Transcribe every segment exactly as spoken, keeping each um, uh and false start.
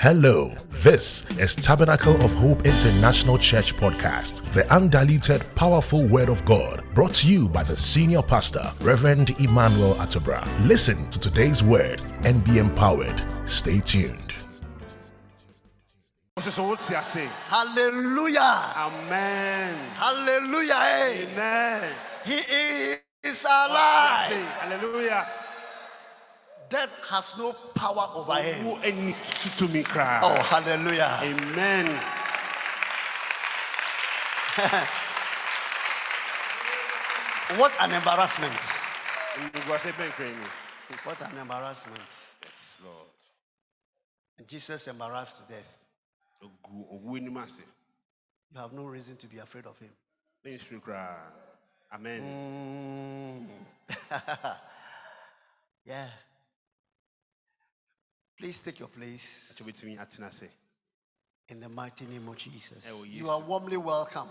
Hello, this is Tabernacle of Hope International Church Podcast, the undiluted, powerful Word of God, brought to you by the Senior Pastor, Reverend Emmanuel Atubra. Listen to today's Word and be empowered. Stay tuned. Hallelujah. Amen. Hallelujah. Amen. He is alive. Hallelujah. Death has no power over him. Oh, hallelujah. Amen. What an embarrassment. What an embarrassment. Yes, Lord. Jesus embarrassed death. You have no reason to be afraid of him. Amen. Mm. Yeah. Please take your place in the mighty name of Jesus. You are warmly welcome.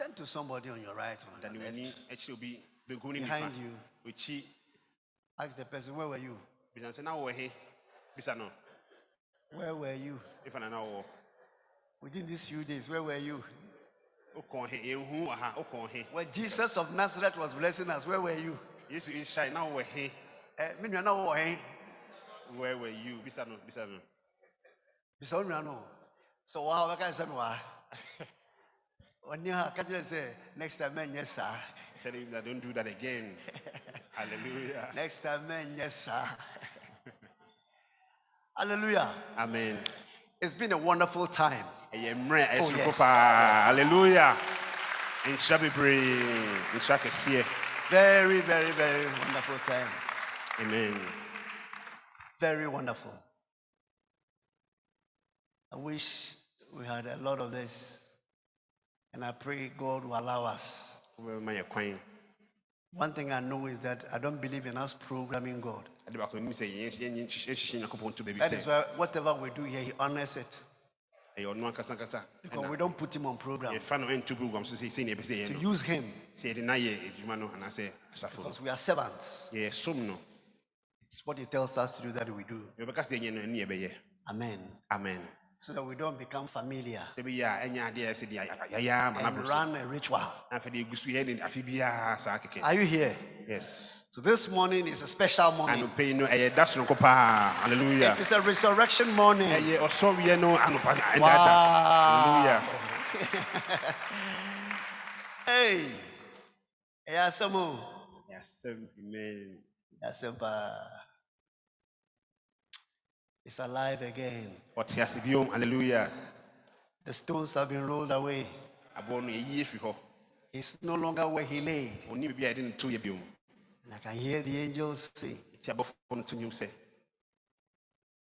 Turn to somebody on your right. On your left. Behind you. Ask the person, where were you? Where were you? Within these few days, where were you? When Jesus of Nazareth was blessing us, where were you? Where were you? Bisano, Bisano. Bisano. So wow, I can't say why. When you catch it, say next time, yes sir. Tell him that don't do that again. Hallelujah. Next time, yes sir. Hallelujah. Amen. It's been a wonderful time. Oh, yes. Yes. Hallelujah. Very, very, very wonderful time. Amen. Very wonderful. I wish we had a lot of this, and I pray God will allow us. One thing I know is that I don't believe in us programming God. That is why whatever we do here, He honors it. Because we don't put Him on program. To use Him. Because we are servants. It's what He tells us to do that we do. Amen. Amen. So that we don't become familiar and run a ritual. Are you here? Yes. So this morning is a special morning. Hallelujah. It's a resurrection morning. Wow. Hey. Yes, amen. It's alive again. Hallelujah. The stones have been rolled away. It's no longer where he lay. And I can hear the angels say,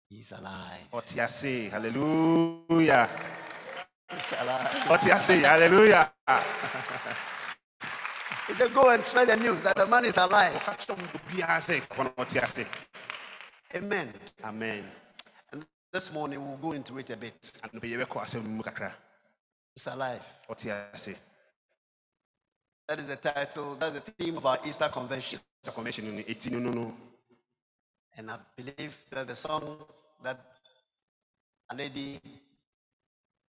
He's alive. Hallelujah. He's alive. Hallelujah. He said, go and spread the news that the man is alive. Amen. Amen. And this morning we'll go into it a bit. It's alive. That is the title, that's the theme of our Easter convention. And I believe that the song that a lady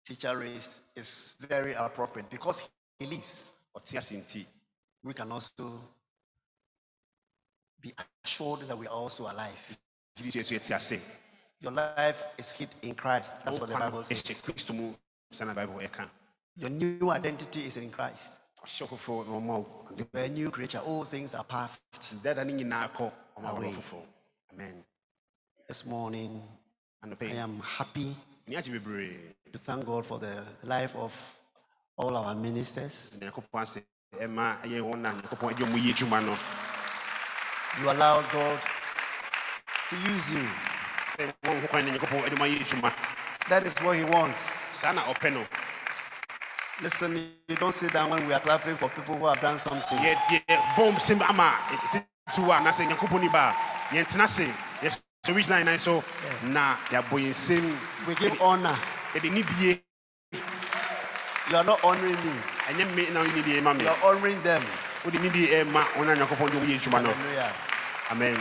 teacher raised is very appropriate because he lives. We can also be assured that we are also alive. Your life is hid in Christ. That's what the Bible says. Your new identity is in Christ. You are a new creature. All things are past away. Amen. This morning, I am happy to thank God for the life of all our ministers. You allow God to use you. That is what He wants. Listen, you don't sit down when we are clapping for people who have done something. Yes. We give honor. You are not honoring me. You are honoring them. Hallelujah. Amen.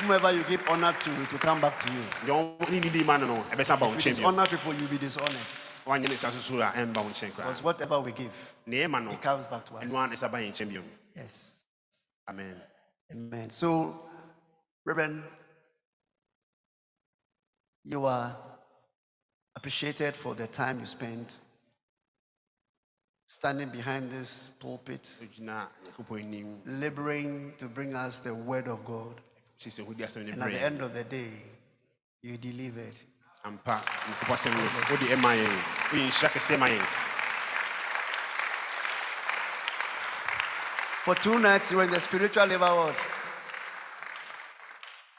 Whomever you give honor to, to come back to you. If you dishonor people, you'll be dishonored. Because whatever we give, it comes back to us. Yes. Amen. Amen. So, Reverend, you are appreciated for the time you spent standing behind this pulpit, laboring to bring us the word of God. And at the end of the day, you delivered. For two nights, you were in the spiritual labor world.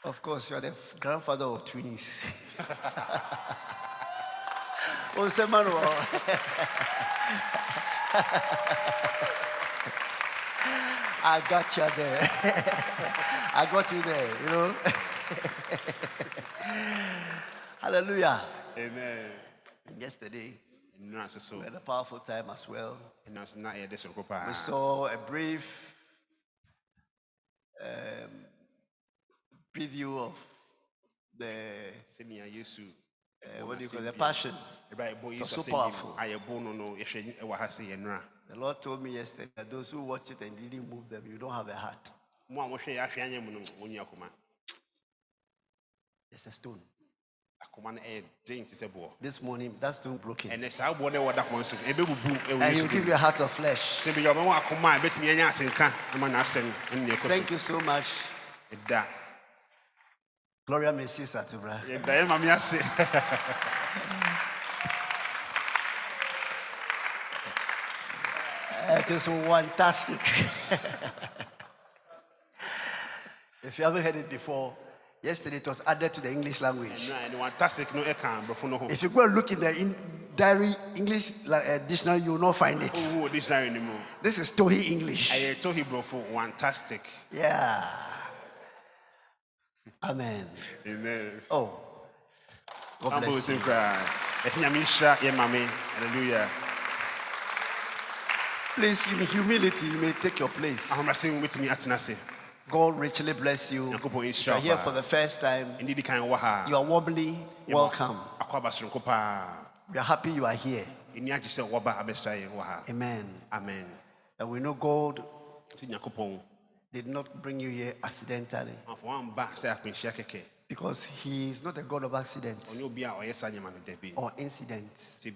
Of course, you are the grandfather of twins. Oh, say, Manuel. I got you there. I got you there, you know. Hallelujah. Amen. And yesterday, we had a powerful time as well. We saw a brief um, preview of the, uh, what do you call it, the passion. It was so powerful. The Lord told me yesterday that those who watch it and didn't move them, you don't have a heart. It's a stone. This morning, that stone broken. And He'll give you a heart of flesh. Thank you so much. Gloria Missus Atubra. It is fantastic. If you haven't heard it before, yesterday it was added to the English language. If you go and look in the in diary English uh, dictionary, you will not find it. Oh, dictionary anymore. This is Tohi English. I Tohi bro for fantastic. Yeah. Amen. Amen. Oh. God bless you. Hallelujah. Please, in humility, you may take your place. God richly bless you. If you are here for the first time, you are warmly welcome. We are happy you are here. Amen. Amen. And we know God did not bring you here accidentally. Because He is not a God of accidents or incidents.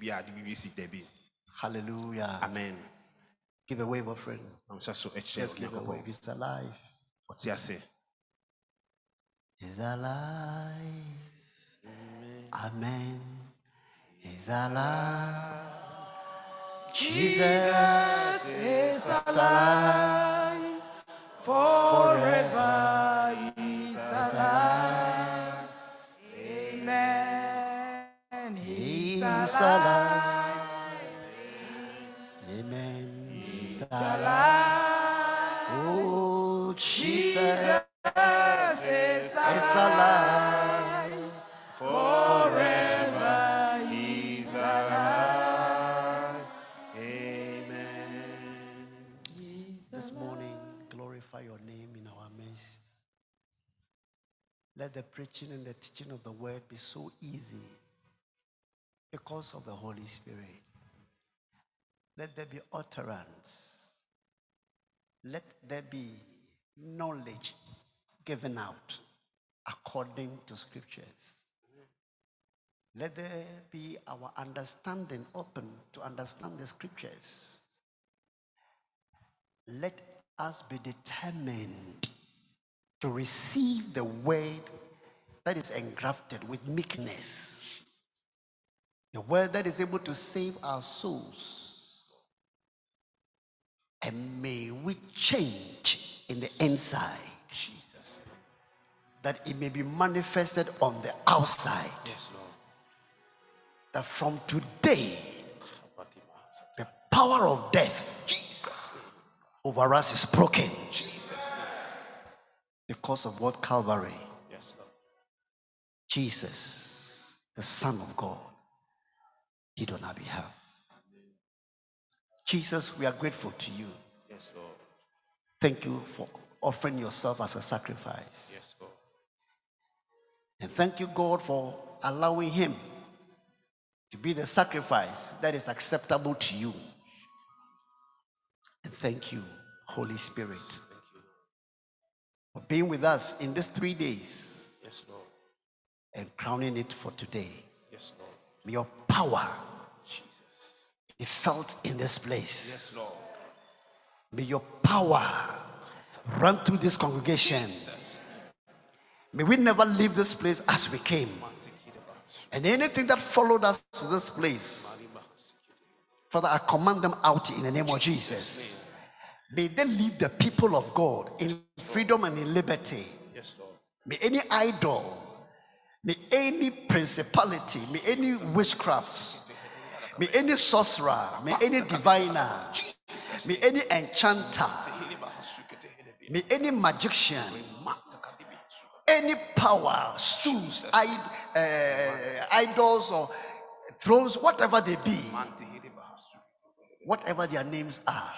Hallelujah. Amen. Give a wave, of friend. Just give a wave. He's alive. What's he say? He's alive. Amen. Amen. He's alive. Jesus, Jesus is alive. Forever He's alive. Amen. He's alive. Amen. He's alive. Oh, Jesus, Jesus is alive. Forever He's alive. Amen. This morning, glorify your name in our midst. Let the preaching and the teaching of the word be so easy because of the Holy Spirit. Let there be utterance. Let there be knowledge given out according to scriptures. Let there be our understanding open to understand the scriptures. Let us be determined to receive the word that is engrafted with meekness. The word that is able to save our souls. And may we change in the inside, Jesus, that it may be manifested on the outside. Yes, Lord. That from today, the power of death, Jesus, over us is broken, Jesus, because of what Calvary, yes, Lord. Jesus, the Son of God, did on our behalf. Jesus, we are grateful to you. Yes, Lord. Thank you for offering yourself as a sacrifice. Yes, Lord. And thank you, God, for allowing him to be the sacrifice that is acceptable to you. And thank you, Holy Spirit, for being with us in these three days. Yes, Lord. And crowning it for today. Yes, Lord. May your power, Jesus, be felt in this place. Yes, Lord. May your power run through this congregation. Jesus. May we never leave this place as we came. And anything that followed us to this place, Father, I command them out in the name of Jesus. May they leave the people of God in freedom and in liberty. Yes, Lord. May any idol, may any principality, may any witchcraft, may any sorcerer, may any diviner, may any enchanter, may any magician, any power, stools, uh, idols or thrones, whatever they be, whatever their names are,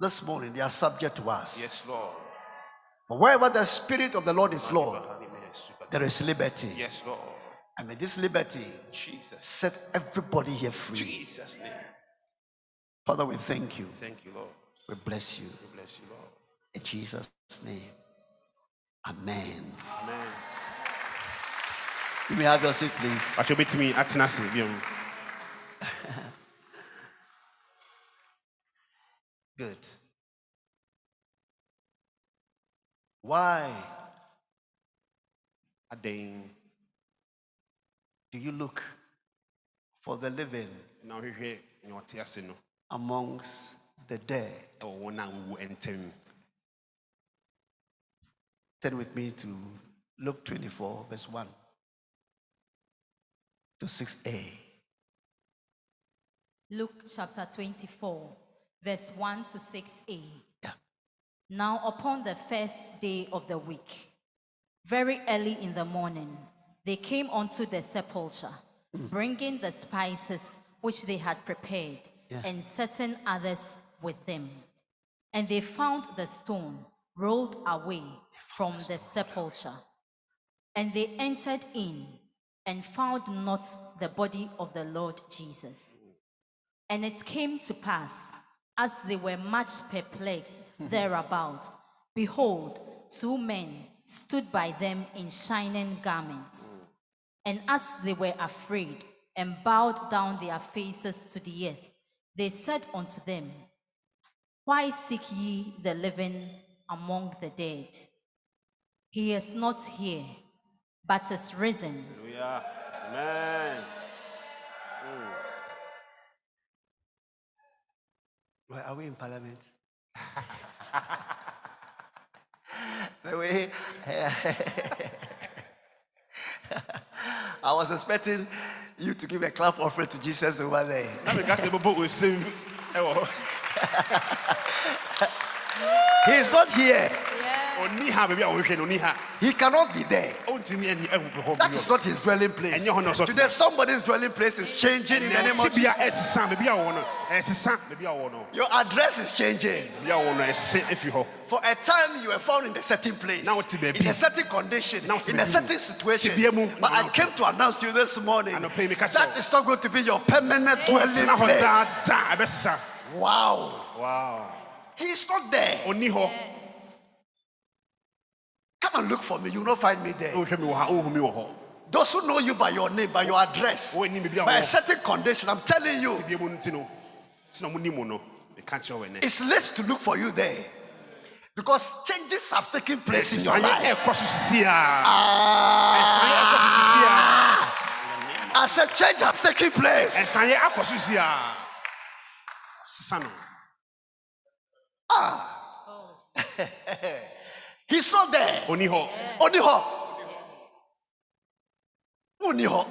this morning they are subject to us. Yes, Lord. For wherever the Spirit of the Lord is Lord, there is liberty. Yes, Lord. And may this liberty set everybody here free. Jesus' name. Father, we thank you. Thank you, Lord. We bless you. We bless you, Lord. In Jesus' name. Amen. Amen. You may have your seat, please. Good. Why do you look for the living amongst the dead? Turn with me to Luke twenty-four, verse one to six a. Luke chapter twenty-four, verse one to six a. Yeah. Now upon the first day of the week, very early in the morning, they came unto the sepulchre, mm. bringing the spices which they had prepared, yeah. and certain others with them. And they found the stone rolled away from the sepulchre. And they entered in and found not the body of the Lord Jesus. And it came to pass, as they were much perplexed thereabout, behold, two men stood by them in shining garments. And as they were afraid and bowed down their faces to the earth, they said unto them, Why seek ye the living among the dead? He is not here, but is risen. Hallelujah. Amen. Mm. Well, are we in Parliament? The way I was expecting you to give a clap offering to Jesus over there. He is not here. Yeah. He cannot be there. That is not his dwelling place. Today, somebody's dwelling place is changing in the name of Jesus. Your address is changing. For a time, you were found in a certain place, in a certain condition, in a certain situation. But I came to announce to you this morning that is not going to be your permanent dwelling place. Wow. Wow. He is not there. Come and look for me. You will not find me there. Those who know you by your name, by your address, by a certain condition, I'm telling you, it's late to look for you there. Because changes have taken place in your life. Ah, I said change has taken place. Ah. He's not there. Oniho. Oniho. Oniho.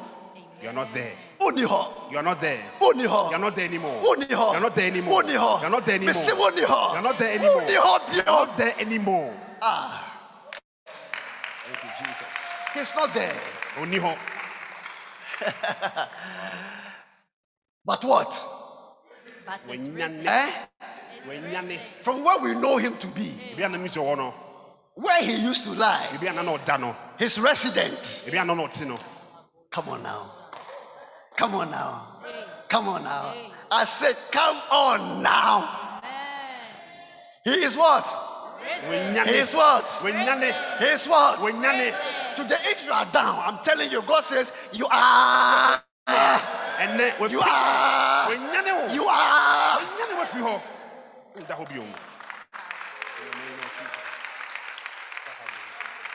You're not there. Oniho. You're not there. Oniho. You're not there anymore. Oniho. You're not there anymore. Oniho. You're not there anymore. You're not there anymore. You're not there anymore. Ah. Thank you, Jesus. He's not there. Oniho. But what? But it's eh? From where we know him to be. where he used to lie, his residence. Come on now. Come on now. Come on now. I said, come on now. He is what? He is what? He is what? Today, if you are down, I'm telling you, God says, you are. You are. You are.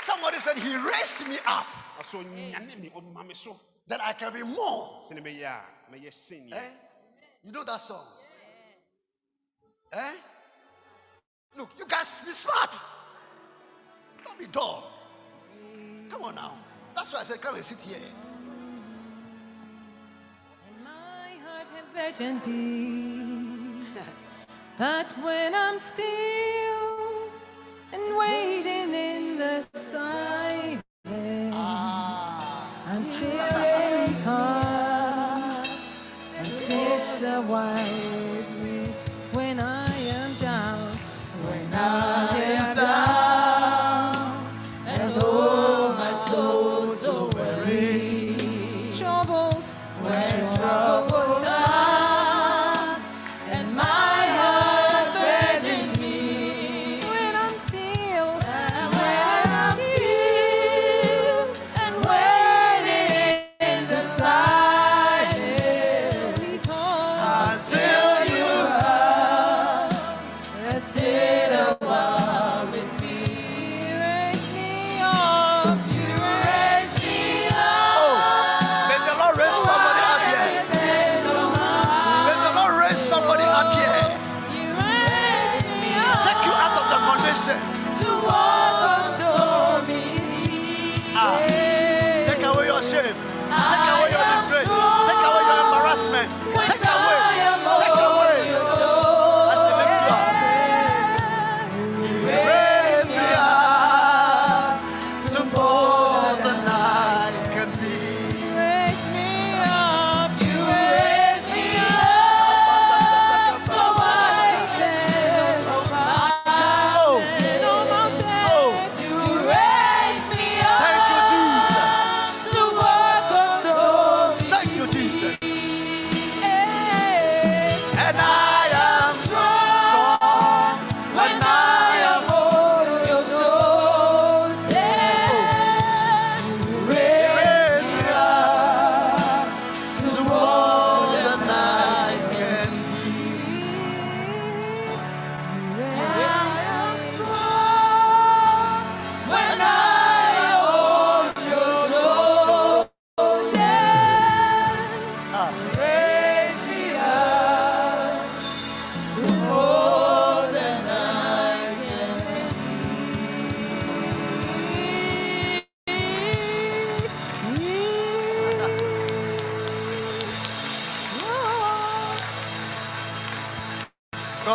Somebody said, he raised me up. That I can be more. Eh? You know that song? Eh? Look, you guys be smart. Don't be dull. Come on now. That's why I said, come and sit here. And my heart have burdened me. But when I'm still and waiting in the silence, ah. until it comes, and it's a while.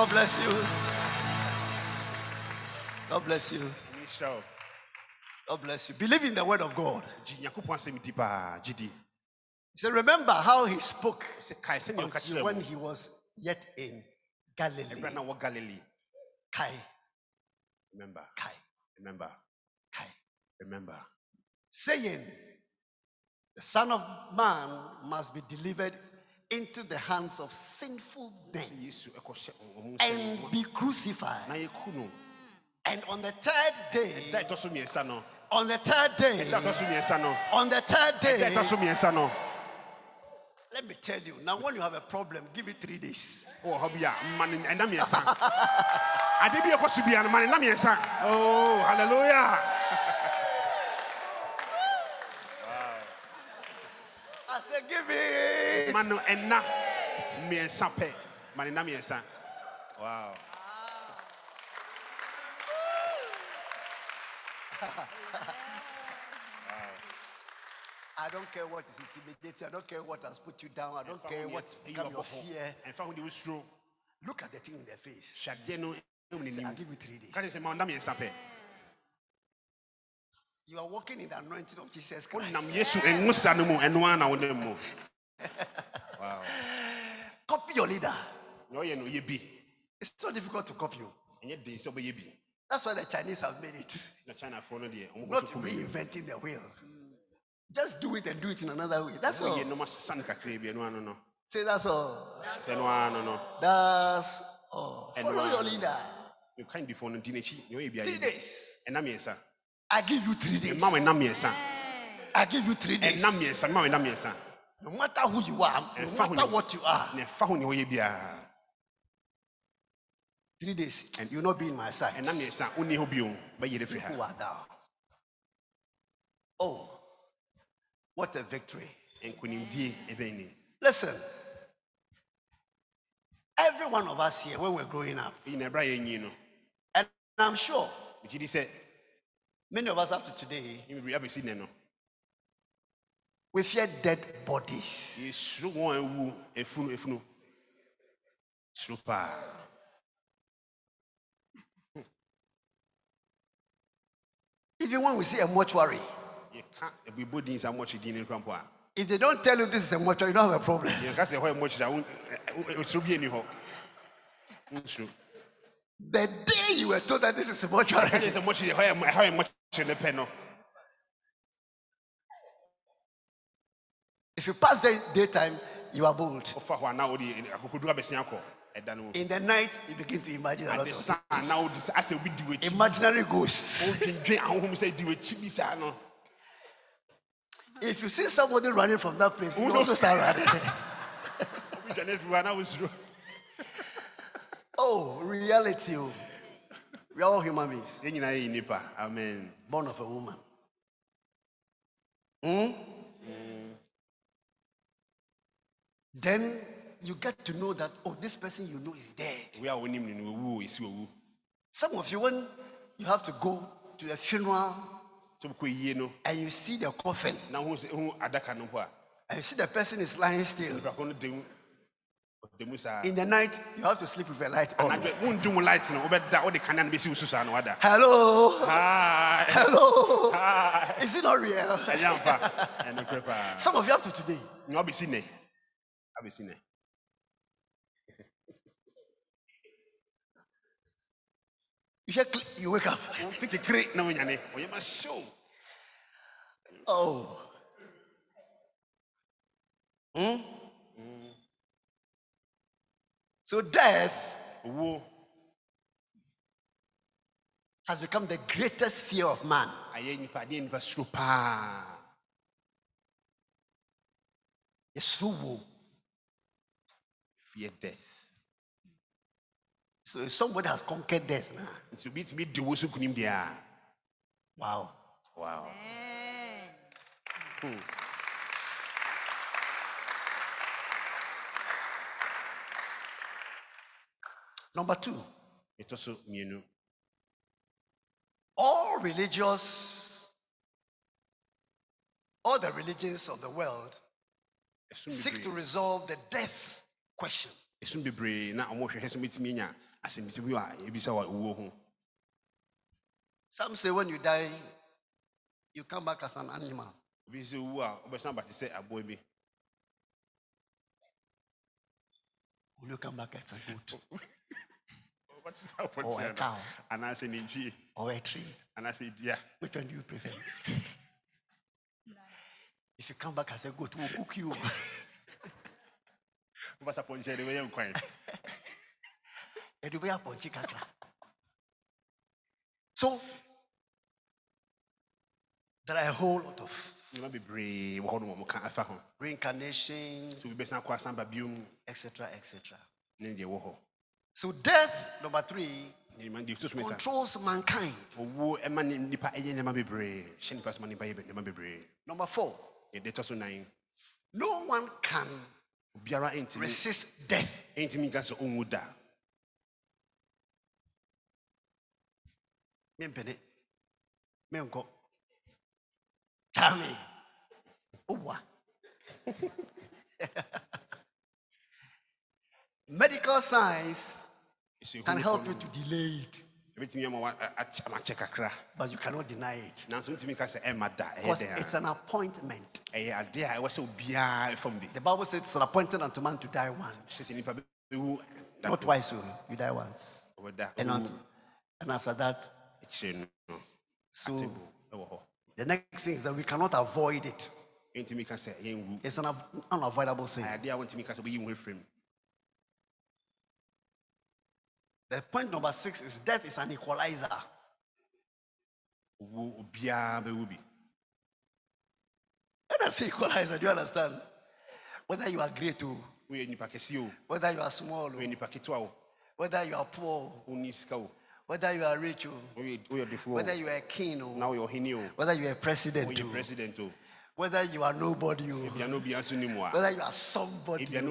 Bless you. God bless you. Believe in the word of God. He said, remember how he spoke when he was yet in Galilee. Kai. Remember. Kai. Remember. Kai. Remember. Saying, the Son of Man must be delivered into the hands of sinful men and be crucified. And on the third day, on the third day, on the third day, let me tell you, now when you have a problem, give it three days. Oh, hallelujah. I said, give it. Wow. I don't care what is intimidating. I don't care what has put you down. I don't care what's become your fear. Look at the thing in their face. Say, I'll give you three days. You are walking in the anointing of Jesus Christ. Wow. Copy your leader. It's so difficult to copy you. That's why the Chinese have made it. The China followed the not reinventing the wheel. Just do it and do it in another way. That's all. Say that's all. That's all. That's all. Follow your leader. You can't be following three days. I give you three days. I give you three days. No matter who you are, no matter what you are. Three days, and you will not be in my sight. Who art thou? Oh, what a victory. Listen, every one of us here, when we're growing up, and I'm sure many of us up to today, we fear dead bodies. Even when we see a mortuary, if they don't tell you this is a mortuary, you don't have a problem. The day you were told that this is a mortuary, if you pass the daytime, you are bold. In the night, you begin to imagine a lot of things. Imaginary ghosts. If you see somebody running from that place, you also start running. Oh, reality. We are all human beings. Amen. Born of a woman. Hmm? Mm. Then you get to know that, oh, this person you know is dead. Some of you, when you have to go to a funeral and you see the coffin, and you see the person is lying still, in the night, you have to sleep with a light on. Hello? Hi. Hello? Hi. Is it not real? Some of you have to today. You wake up. Oh. Hmm? So death has become the greatest fear of man. It's true. Fear death. So if somebody has conquered death, nah. Wow. Wow. Hmm. Number two. It also, you know, all religious, all the religions of the world seek to resolve the death question. Some say when you die, you come back as an animal. Will you come back as a goat? Or a cow? Or a tree? Which one do you prefer? If you come back as a goat, we'll cook you. So, there are a whole lot of reincarnation, et cetera, et cetera. So, death, number three, controls mankind. Number four, no one can resist death. Medical science can help you to delay it, but you cannot deny it, because it's an appointment. The Bible says it's an appointment unto man to die once. Not twice, you die once. And, and after that, So the next thing is that we cannot avoid it. It's an unavoidable thing. The point number six is death is an equalizer. When I say equalizer, do you understand? Whether you are great, whether you are small, whether you are poor, whether you are rich, whether you are a king, whether you are a president, whether you are nobody, whether you are somebody, eh,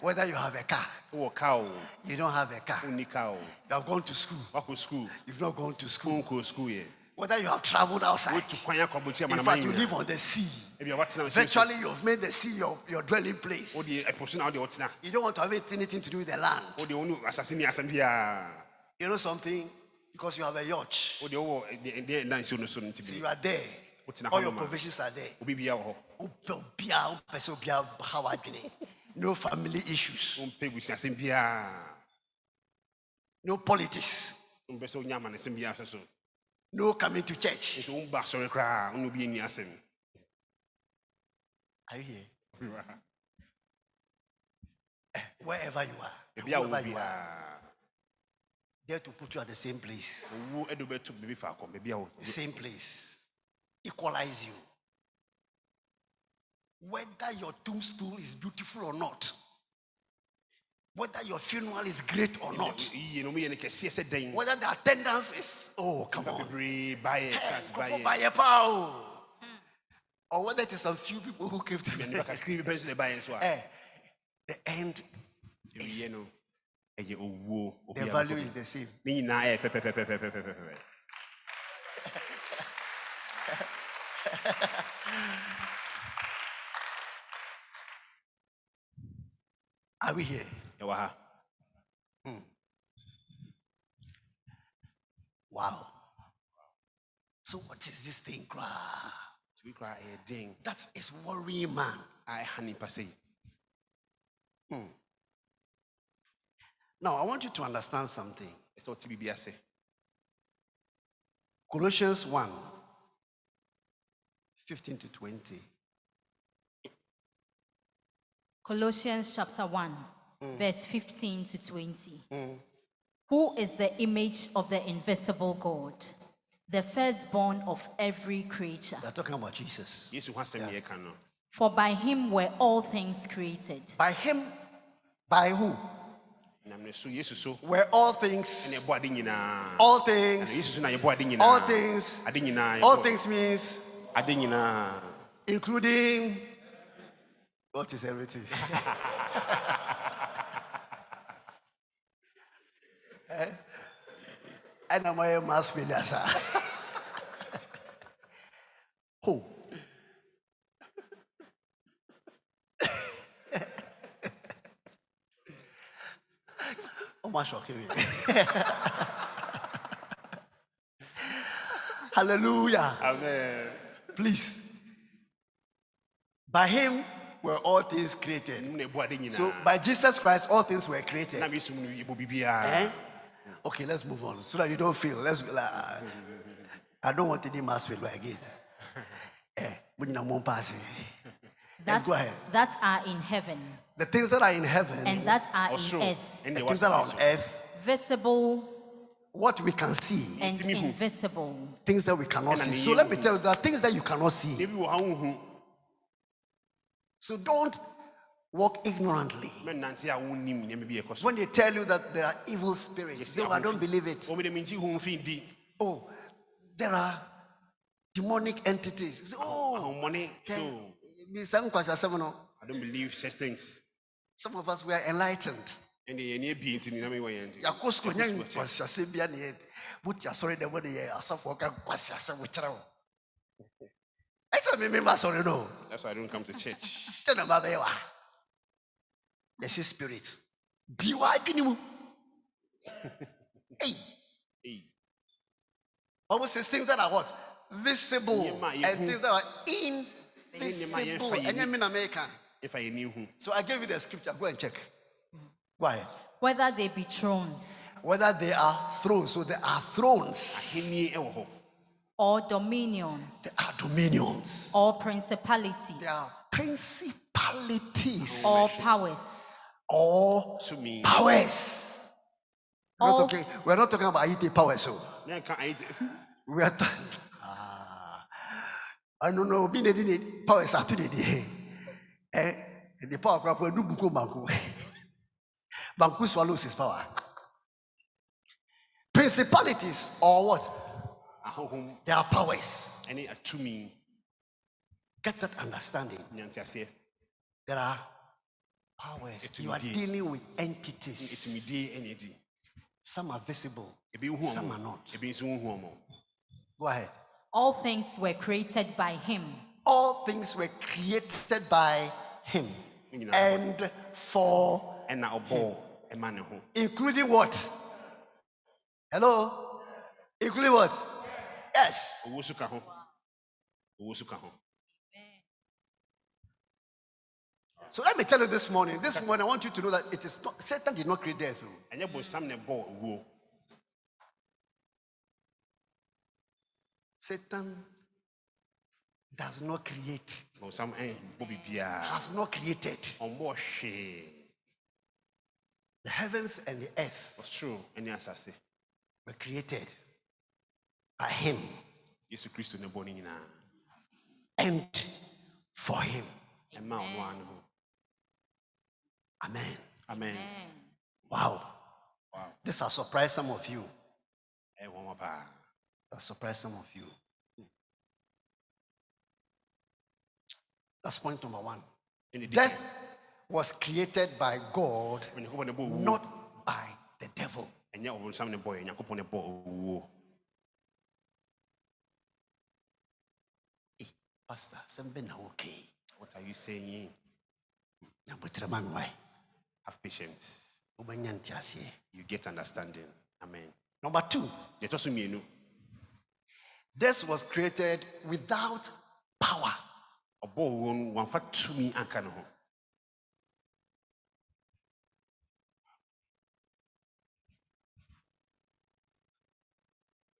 whether you have a car, you don't have a car, you have gone to school, you've not gone to school, whether you have traveled outside, in fact you live on the sea, virtually you have made the sea your, your dwelling place, you don't want to have anything to do with the land. You know something? Because you have a yacht, so you are there. All your provisions are there. No family issues. No politics. No coming to church. Are you here? Wherever you are, wherever you are, there to put you at the same place. The same place. Equalize you. Whether your tombstone is beautiful or not, whether your funeral is great or not, whether the attendance is, oh, come on, hey, go buy a pound, or whether it is a few people who came to me, hey, the end is, the value is the same. Are we here? Mm. Wow. So what is this thing? That is worrying, man. Mm. Now I want you to understand something. Colossians one. fifteen to twenty. Colossians chapter one, mm. verse fifteen to twenty. Mm. Who is the image of the invisible God, the firstborn of every creature. They're talking about Jesus. Yeah. For by him were all things created. By him? By who? Where all things, all things, all things, all things, all things means including what is everything? And I'm a mass failure, sir. Who? Oh my shocking me. Hallelujah. Amen. Please. By him were all things created. So by Jesus Christ, all things were created. Eh? Okay, let's move on so that you don't fail. Let's. Uh, I don't want any mass failure again. Eh? Let's go ahead. That are in heaven. The things that are in heaven. And that are also in earth. And the things that are on earth. Visible. What we can see and invisible things that we cannot see. So let me tell you, there are things that you cannot see. So don't walk ignorantly. When they tell you that there are evil spirits, no, I don't believe it. Oh, there are demonic entities. Oh, okay. I don't believe such things. Some of us were enlightened. That's why I don't come to church. There's a spirit. Hey. Hey. Bible says things that are what? Visible. And things that are invisible. So I gave you the scripture. Go and check. Why? Whether they be thrones. Whether they are thrones. So there are thrones. Or dominions. There are dominions. Or principalities. There are principalities. Or powers. Or powers. We're not talking, we're not talking about I T powers. So. We are talking. Ah. I don't know. We need it. Powers are today. Eh? The power crop will do buku manku. Manku swallows his power. Principalities or what? They are powers. Get that understanding. There are powers. You are dealing with entities. Some are visible, some are not. Go ahead. All things were created by him. All things were created by him. And for him. Including what? Hello? Including what? Yes. So let me tell you this morning. This morning, I want you to know that it is not, Satan did not create death. Satan does not create. Has not created. The heavens and the earth were created by him and for him. Amen. Amen. Amen. Wow. Wow. This has surprised some of you. That surprised some of you. That's point number one. Death was created by God, not by the devil. Hey, Pastor, something okay. What are you saying? Have patience. You get understanding. Amen. Number two. This was created without power.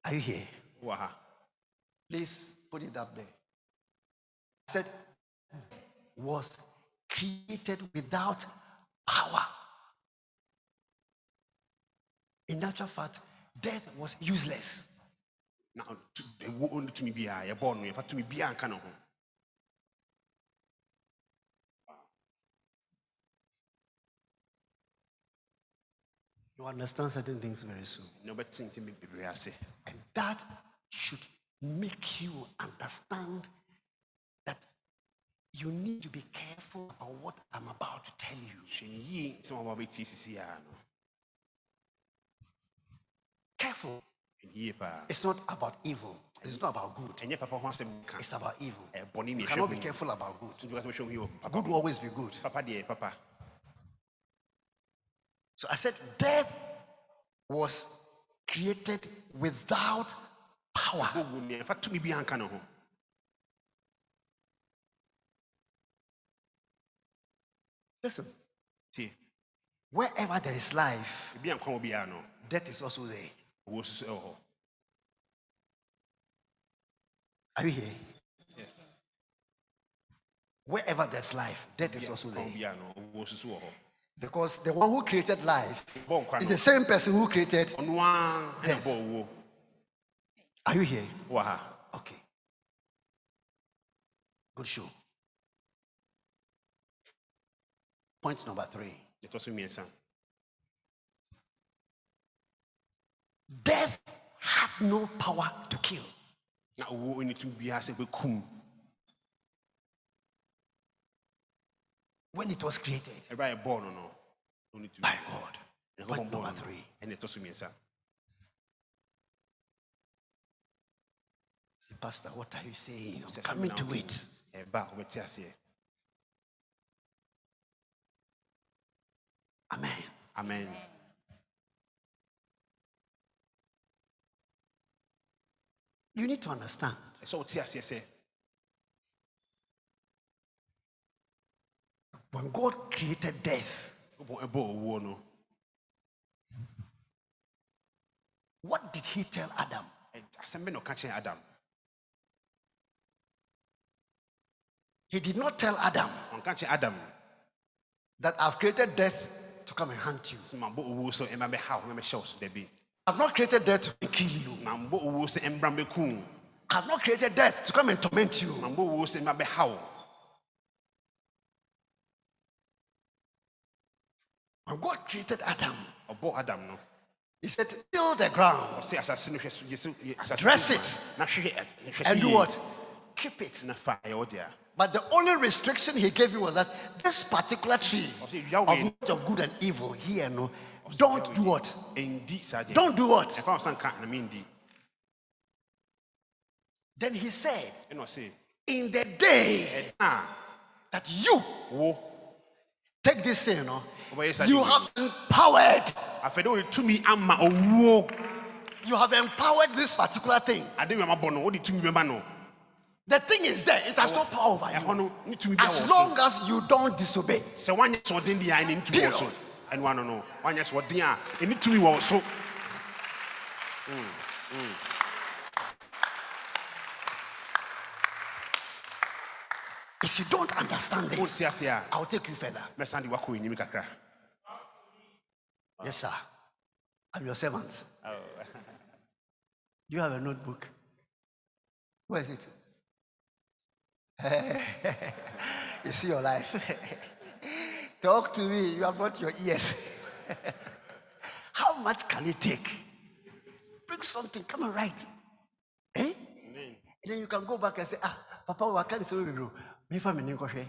Are you here? Wow. Please put it up there. I said, was created without power. In actual fact, death was useless. Now, they were only to me be a born, if I to me be a canon. You understand certain things very soon. And that should make you understand that you need to be careful about what I'm about to tell you. Careful. It's not about evil. It's not about good. It's about evil. You cannot be careful about good. Good will always be good. So I said, death was created without power. Listen, see, wherever there is life, death is also there. Are you here? Yes. Wherever there's life, death is also there. Because the one who created life is the same person who created death. Are you here? Okay. Good show. Point number three. Death had no power to kill. When it was created by God. Point number three. Say, Pastor, what are you saying? I'm coming to it. Amen. Amen. You need to understand. When God created death, What did he tell Adam? Adam. He did not tell Adam, Adam that I've created death to come and hunt you. I've not created death to kill you. I've not created death to come and torment you. When God created Adam, Adam no? He said, till the ground, dress it, and do what? Keep it. But the only restriction he gave him was that this particular tree of, of good and evil here, no, don't do what? Don't do what? Then he said, in the day that you take this thing, you know, you have empowered. You have empowered this particular thing. The thing is there, it has no power over you. As long as you don't disobey. Period. If you don't understand this, I'll take you further. Yes, sir. I'm your servant. Oh. Do you have a notebook? Where is it? You see your life. Talk to me. You have got your ears. How much can it take? Bring something. Come and write. Eh? Mm. And then you can go back and say, ah, Papa, what can you do? Me for me, Ninkoche.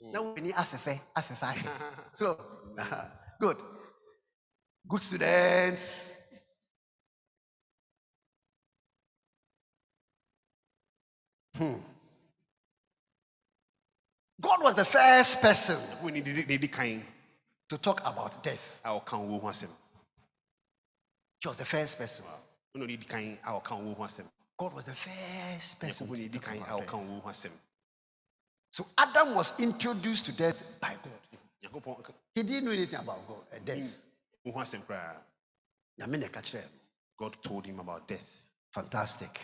Now we need afefe, afefe. So, good. Good students. Hmm. God was the first person to talk about death. He was the first person. God was the first person to talk about death. So Adam was introduced to death by God. He didn't know anything about God and death. God told him about death. Fantastic.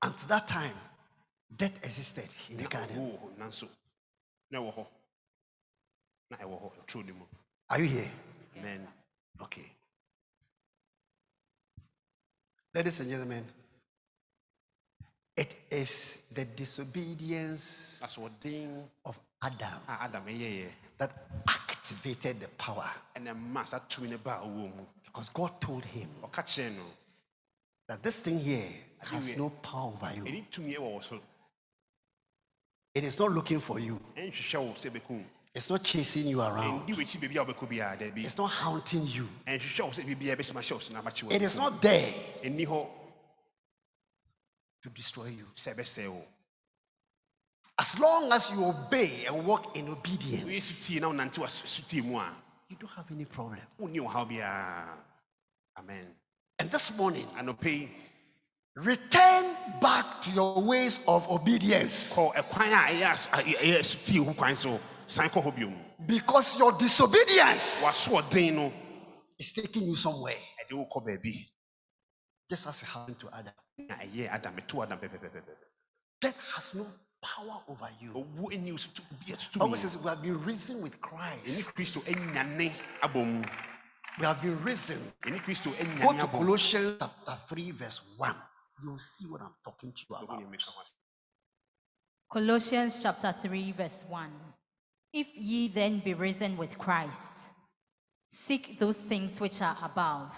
Until that time, death existed in the garden. Are you here? Amen. Okay. Ladies and gentlemen, it is the disobedience of Adam, Adam yeah, yeah. that activated the power. And the mass because God told him that this thing here has no power over you. It is not looking for you. It's not chasing you around. It's not haunting you. It is not there to destroy you. As long as you obey and walk in obedience, you don't have any problem. Amen. And this morning, return back to your ways of obedience. Because your disobedience is taking you somewhere. Just as it happened to Adam. Death has no power over you. Bible says we have been risen with Christ. We have been risen. Go to Colossians chapter three, verse one. You'll see what I'm talking to you about. Colossians chapter three, verse one. If ye then be risen with Christ, seek those things which are above,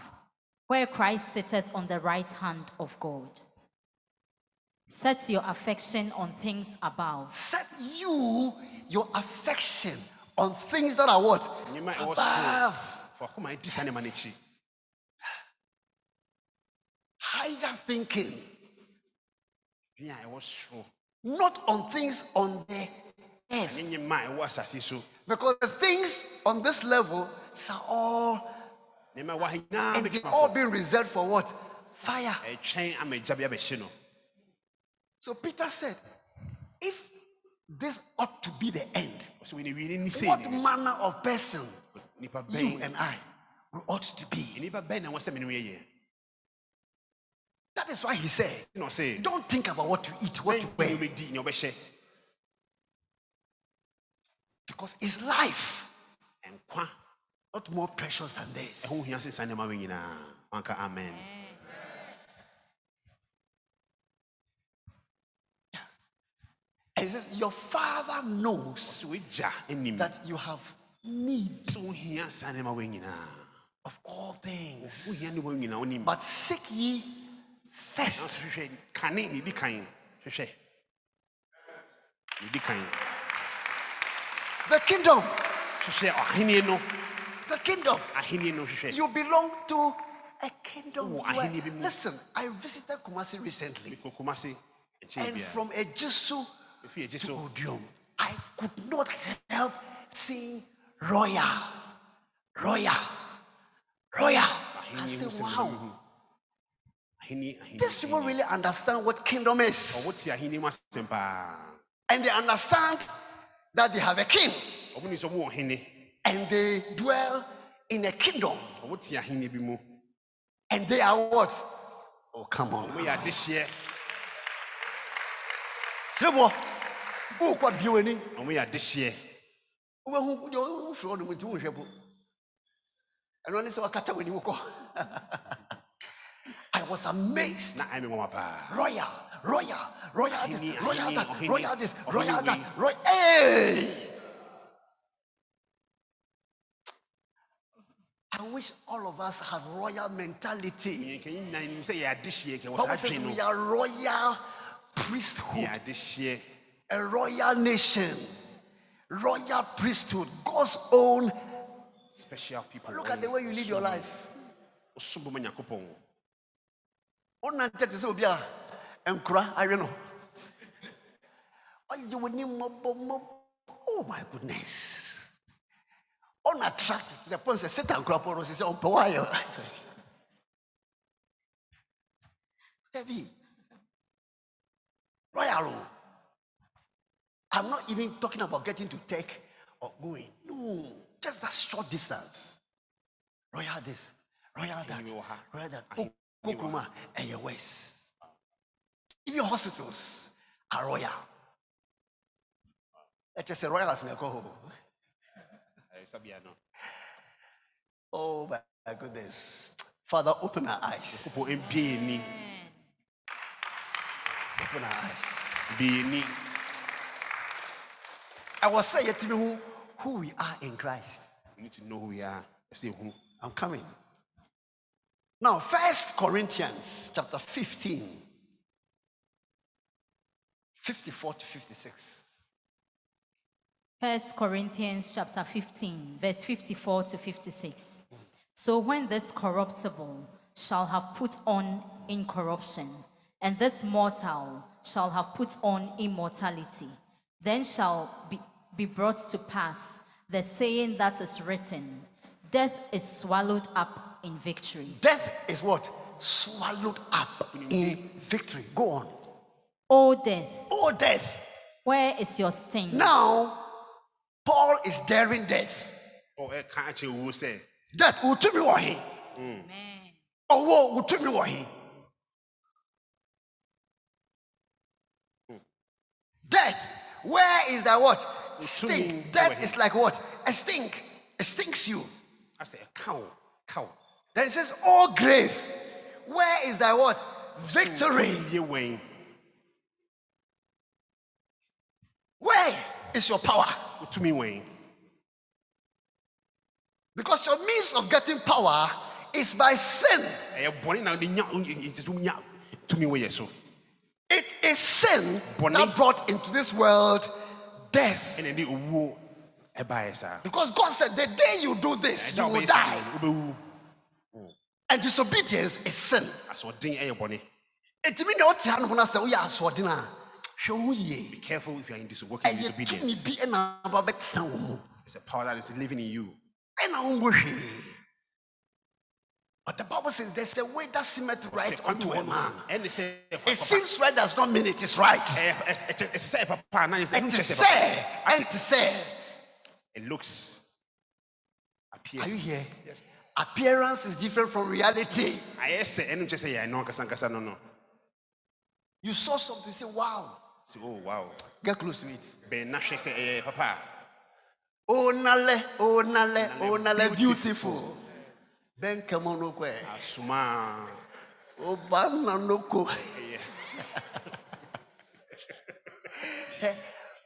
where Christ sitteth on the right hand of God. Set your affection on things above. Set you, your affection on things that are what? Above. Higher thinking. Yeah, I was sure. Not on things on the earth. Because the things on this level shall all and they all been reserved for what? Fire. So Peter said, if this ought to be the end, what manner of person you and I we ought to be. That is why he said, don't think about what you eat, what you wear. Because it's life and not more precious than this. Amen. He says, your father knows that you have need of all things. But seek ye first. The kingdom. The kingdom. You belong to a kingdom. Where, listen, I visited Kumasi recently. And from a Ejisu to Odium, I could not help seeing royal, royal, royal. I said, wow. These people really understand what kingdom is. And they understand that they have a king. And they dwell in a kingdom. And they are what? Oh, come on. We are this year. And we are this year. I was amazed. Royal, royal, royal this, royal that, royal this, royal that, royal. Hey! I wish all of us had royal mentality. But we are royal priesthood, a royal nation, royal priesthood, God's own special people. Look at the way you live your life. Oh my goodness. Unattractive to the point that Satan grabbed us and said, "On power." Heavy. Royal. I'm not even talking about getting to take or going. No, just that short distance. Royal this, royal that, royal that. Oh. Kukuma and your ways. Even hospitals are royal. It's just a royal as oh my goodness. Father, open our eyes. Open our eyes. I was saying to me who we are in Christ. You need to know who we are. I'm coming. Now, First Corinthians chapter fifteen, fifty-four to fifty-six. First Corinthians chapter fifteen, verse fifty-four to fifty-six. So when this corruptible shall have put on incorruption, and this mortal shall have put on immortality, then shall be, be brought to pass the saying that is written, death is swallowed up in victory. Death is what? Swallowed up in victory. Go on. O death. O death. Where is your sting? Now, Paul is daring death. Oh, I can't you say. Death will to me what he. Amen. Oh, woe will to me what he. Death. Where is that what? Sting. Death is like what? A stink. It stings you. I say a cow. Cow. Then it says, "Oh grave, where is thy what? Victory? Where is your power? To me, Wayne. Because your means of getting power is by sin. It is sin that brought into this world death. Because God said, the day you do this, you will die. And disobedience is sin. Be careful if you are in disobedience. It's a power that is living in you. But the Bible says there's a way that seemeth right unto a man. It seems right does not mean it is right. It say, it looks. Are you here? Yes. Appearance is different from reality. You saw something, say, wow. Oh, wow. Get close to it. Oh, nale, oh, nale, oh, nale, beautiful. Ben Kamonokwe. Asuma. Oh, Bananoko.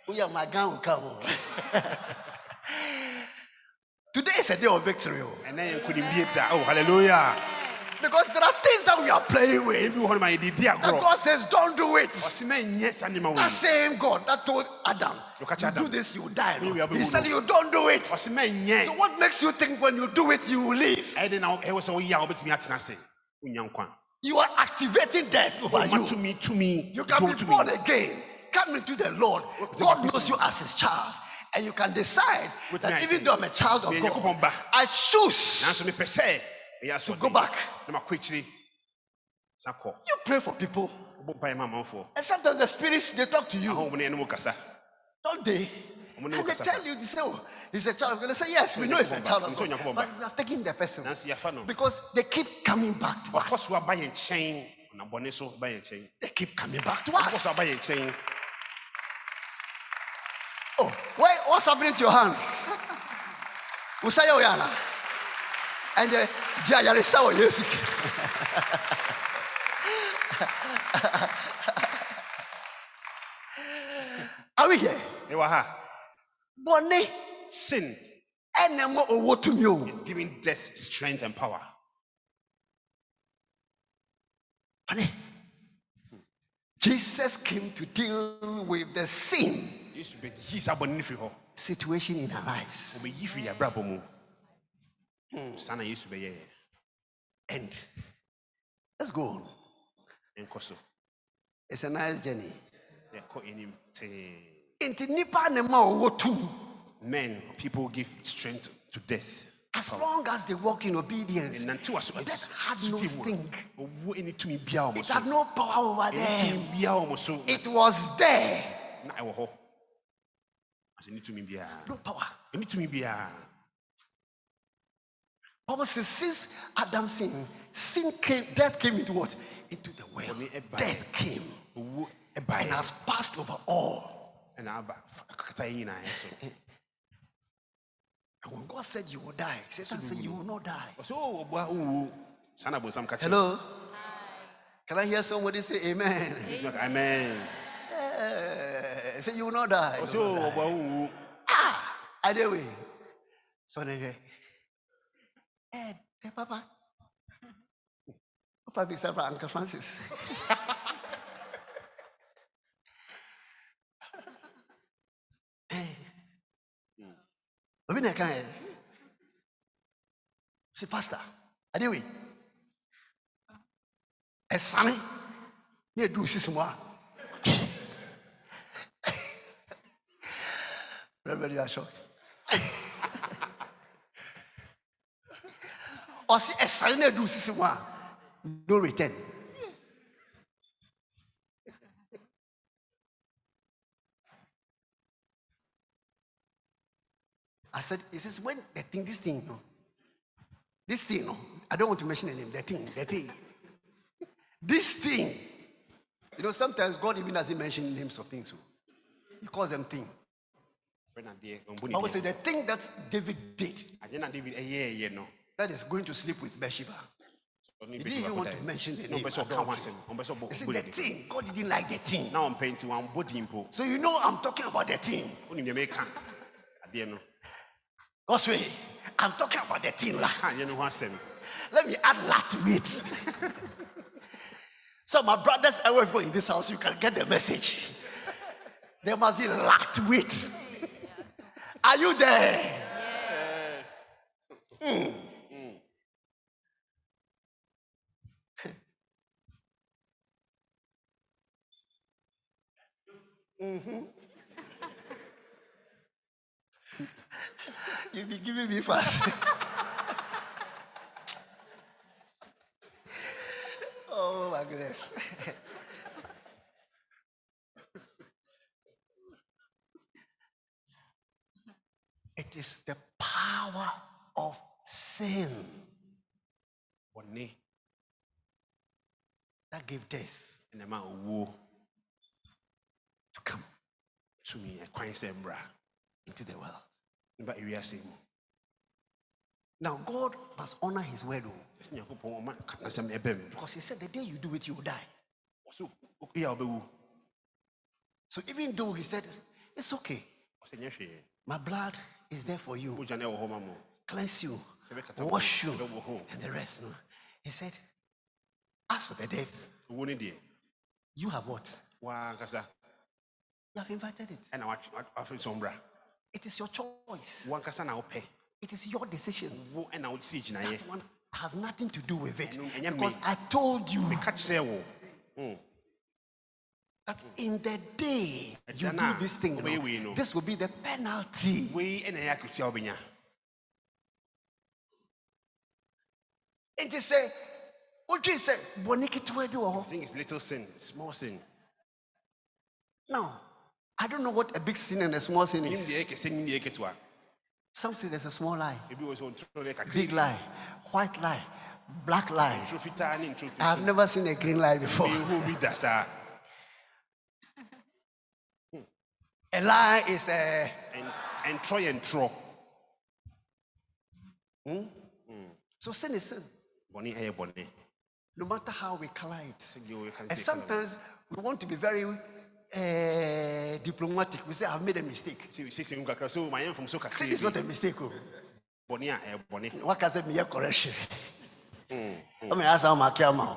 We are my gown, come on. Today is a day of victory. And then you could be better. Oh, hallelujah. Because there are things that we are playing with. That God says, don't do it. That same God that told Adam, you do this, you die. No? He said, you don't do it. So what makes you think when you do it, you will live? You are activating death over you. You can be born again. Come into the Lord. God knows you as his child. And you can decide that even though I'm a child of God, I choose to go back. You pray for people. And sometimes the spirits, they talk to you. Don't they? And they tell you, they say, oh, he's a child of God. They say, yes, we know he's a child of God. But we have taken the person. Because they keep coming back to us. They keep coming back to us. Oh, wait, what's happening to your hands? And uh, are we here? Sin is giving death strength and power. Jesus came to deal with the sin situation in our lives. Hmm. And let's go on. It's a nice journey. Men, people give strength to death. As long as they walk in obedience, death had no stink. It had no power over them. It was there. No power. Bible says, since Adam sinned, sin came, death came into what? Into the world. Death came and has passed over all. And when God said you will die, Satan said you will not die. Hello? Can I hear somebody say amen? Amen. He said, you will not die. You will not die. Ah! Either way. So anyway. Hey, Papa. Papa be served by Uncle Francis. Hey. Obina kan. Say, Pastor. Either way. Hey, Sammy. You do six more. Everybody, you are shocked. Or see a salina do siswa, no return. I said, is this when the thing, this thing, no? This thing, no? I don't want to mention the name, the thing, the thing. This thing. You know, sometimes God even doesn't mention names of things. So he calls them things. I would say the thing that David did, that is going to sleep with Bathsheba. He didn't even want to mention the name. He said the thing, God didn't like the thing. Now I'm painting one body. So you know I'm talking about the thing. God's way, I'm talking about the thing. Let me add that to it. So my brothers and everybody in this house, you can get the message. There must be lack to it. Are you there? Yes. Mm. Mm. Mm-hmm. You'll be giving me fast. Oh my goodness. It is the power of sin. Oni, that gave death in the man of woe to come to me and quench the embrace into the world. But we are saying, now God must honor his word, because he said the day you do it, you will die. So even though he said, it's okay, my blood is there for you, cleanse you, wash you, and the rest. No? He said, as for the death, you have what? You have invited it. It is your choice. It is your decision. That one have nothing to do with it. Because I told you that in the day you do this thing, you know, this will be the penalty. It is a, I think it's little sin, small sin. No, I don't know what a big sin and a small sin is. Some say there's a small lie, big lie, white lie, black lie. I've never seen a green lie before. A lie is a and try and throw. So sin is sin. No matter how we color it. And sometimes we want to be very uh, diplomatic. We say, I've made a mistake. Sin is not a mistake. What can I say? Me a correction. Let me ask how my camera.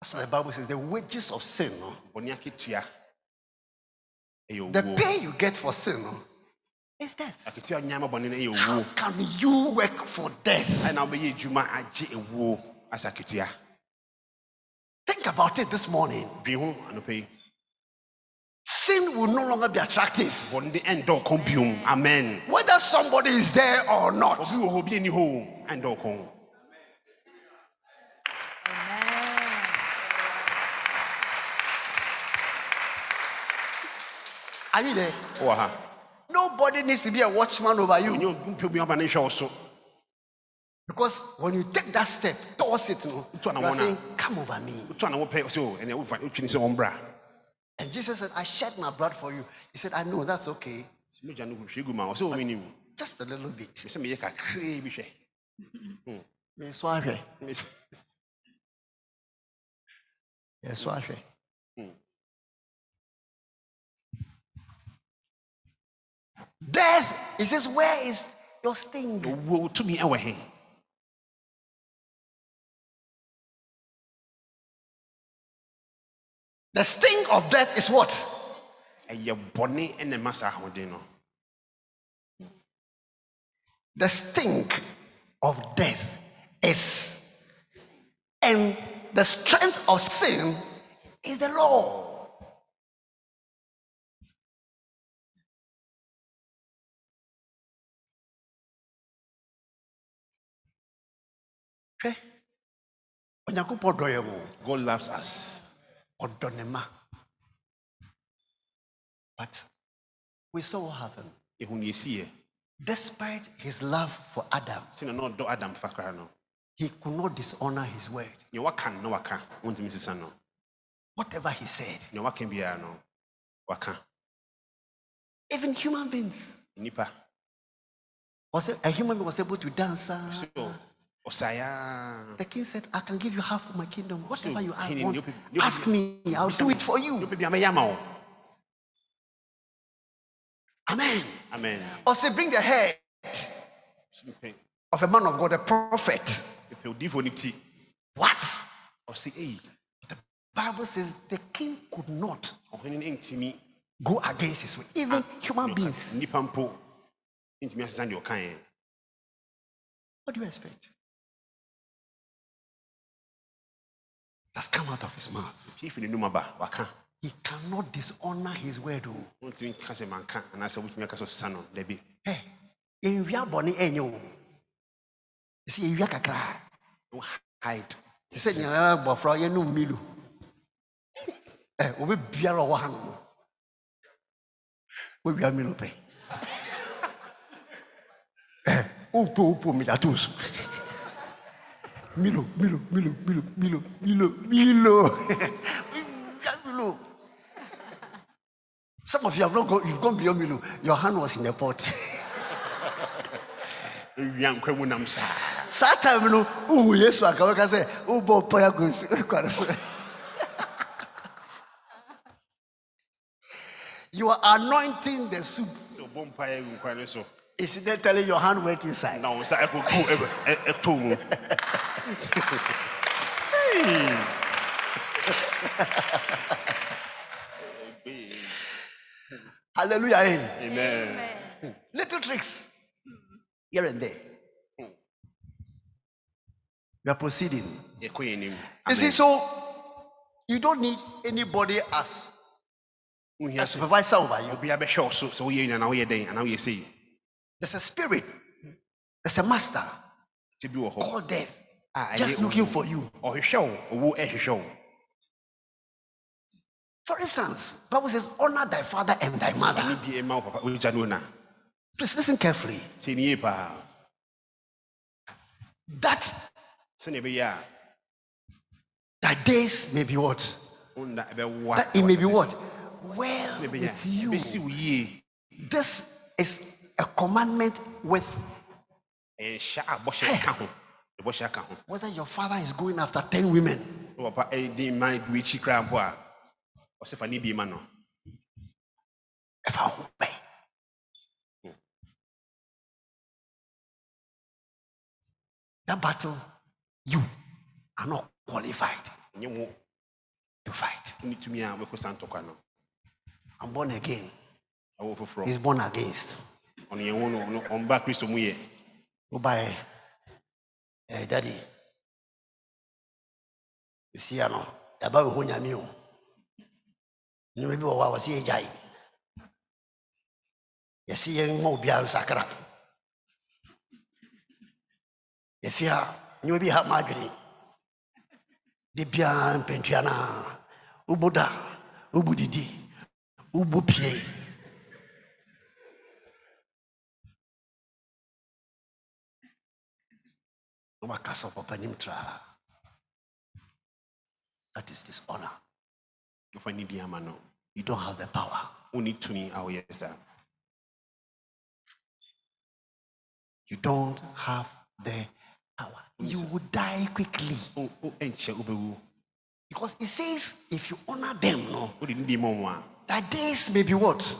That's what the Bible says. The wages of sin. The pay you get for sin. It's death. How can you work for death? Think about it this morning. Sin will no longer be attractive. Amen. Whether somebody is there or not. Amen. Are you there? Uh-huh. Nobody needs to be a watchman over you. Because when you take that step towards it, you are saying, come over me. And Jesus said, I shed my blood for you. He said, I know, that's okay. But just a little bit. Death, he says, where is your sting? To me, away. The sting of death is what? The sting of death is, and the strength of sin is the law. God loves us. But we saw what happened. Despite his love for Adam, he could not dishonor his word. Whatever he said. Even human beings. Was it, a human being was able to dance. Uh, The king said, I can give you half of my kingdom. Whatever you want, ask me, I'll do it for you. Amen. Amen. Or say, bring the head of a man of God, a prophet. What? The Bible says the king could not go against his way. Even human beings. What do you expect? That's come out of his mouth. He cannot dishonor his word. Hey, don't hide. He said, Milo, Milo, Milo, Milo, Milo, Milo, Milo. Some of you have not gone, you've gone beyond Milo. Your hand was in the pot. Sometimes, oh, yes, I can say, oh, boy, you are anointing the soup. Incidentally, your hand went inside. No, I could go Hallelujah. Amen. Amen. Little tricks here and there. We are proceeding. Amen. You see, so you don't need anybody as a supervisor over you. There's a spirit, there's a master called death, just looking for you. For instance, Bible says, honor thy father and thy mother. Please listen carefully. That thy days may be what? That it may be what? Well with you. This is a commandment with hey, whether your father is going after ten women. That battle, you are not qualified to fight. I'm born again. He's born against. On back Christo Muye. Go by daddy. You see, I know about who you knew. You maybe what I was here. You see, you know, be on Sakra. If you are, you will be half Margaret. The Bian Pentiana, Ubuda, Ubudidi, Ubupie. That is dishonor. You don't have the power. You don't have the power. You will die quickly. Because it says, if you honor them, no, that days may be what?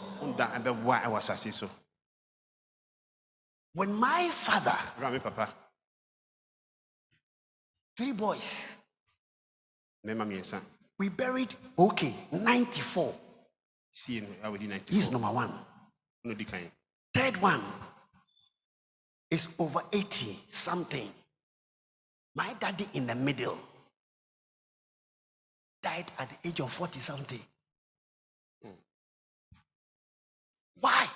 When my father, three boys. We buried, okay, ninety-four. He's number one. Third one is over eighty something. My daddy in the middle died at the age of forty something. Why?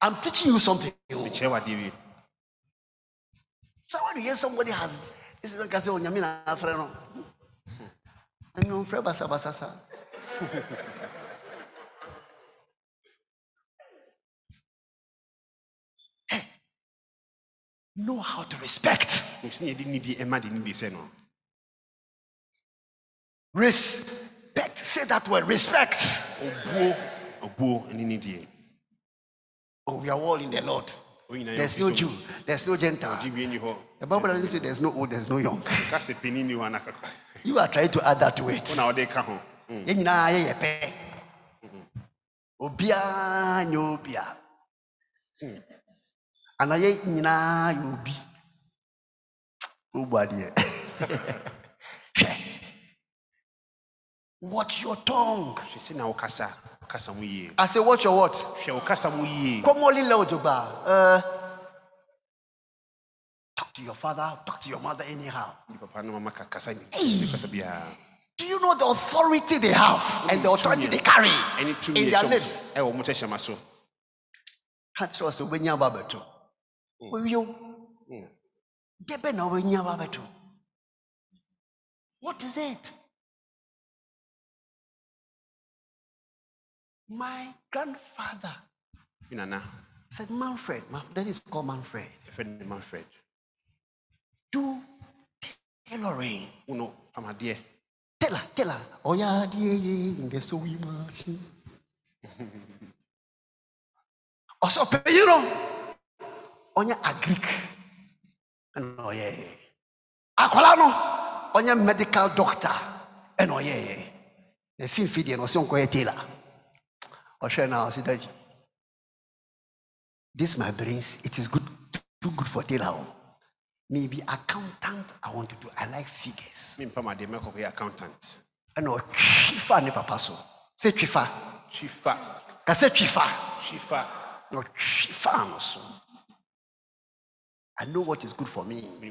I'm teaching you something. So when you hear somebody has, this is like I say, "Onyamina afreno," and you afre basa basa sa. Hey, know how to respect. Respect. Say that word. Respect. Oh, we are all in the Lord. There's no Jew, there's no Gentile. The Bible doesn't say there's no old, there's no young. You are trying to add that to it. Watch your tongue. I say, watch your what? Commonly, uh, talk to your father, talk to your mother anyhow. Hey, do you know the authority they have and the authority they carry in their lips? What is it? My grandfather I said, Manfred, my dad is called Manfred. My friend Manfred. Do tailoring. Oh no, I'm a dear. Tailor, tailor. Oh yeah, dear, yeah. So we must. Also, you know, on your agric. Oh yeah. Akolano, on your medical doctor. And oh yeah. The thing feeding was on Koya Taylor. This my brains, it is good, too good for Taylor. Maybe accountant, I want to do. I like figures. Me from my accountant. I know Chifa never pass. Say Chifa. Chifa. I say Chifa. Chifa. No Chifa also. I know what is good for me. I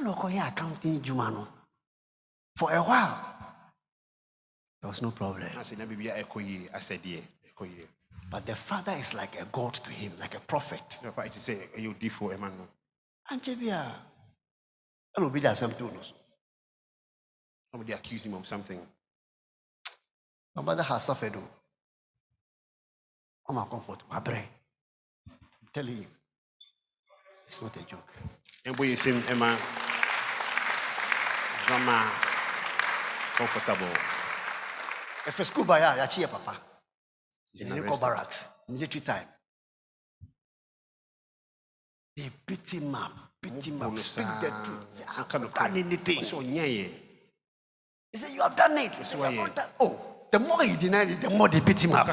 know Koya accounting Jumano. For a while, there was no problem. But the father is like a god to him, like a prophet. Somebody accused him of something. My mother has suffered. Come and comfort. I'm telling you, it's not a joke. Emma, Grandma. Comfortable. If a school buyer, that's here, Papa. In the local barracks, military time. They beat him up, beat him up, speak the truth. I haven't done anything. He said, you have done it. Said, have not done. Oh, the more he denied it, the more they beat him up.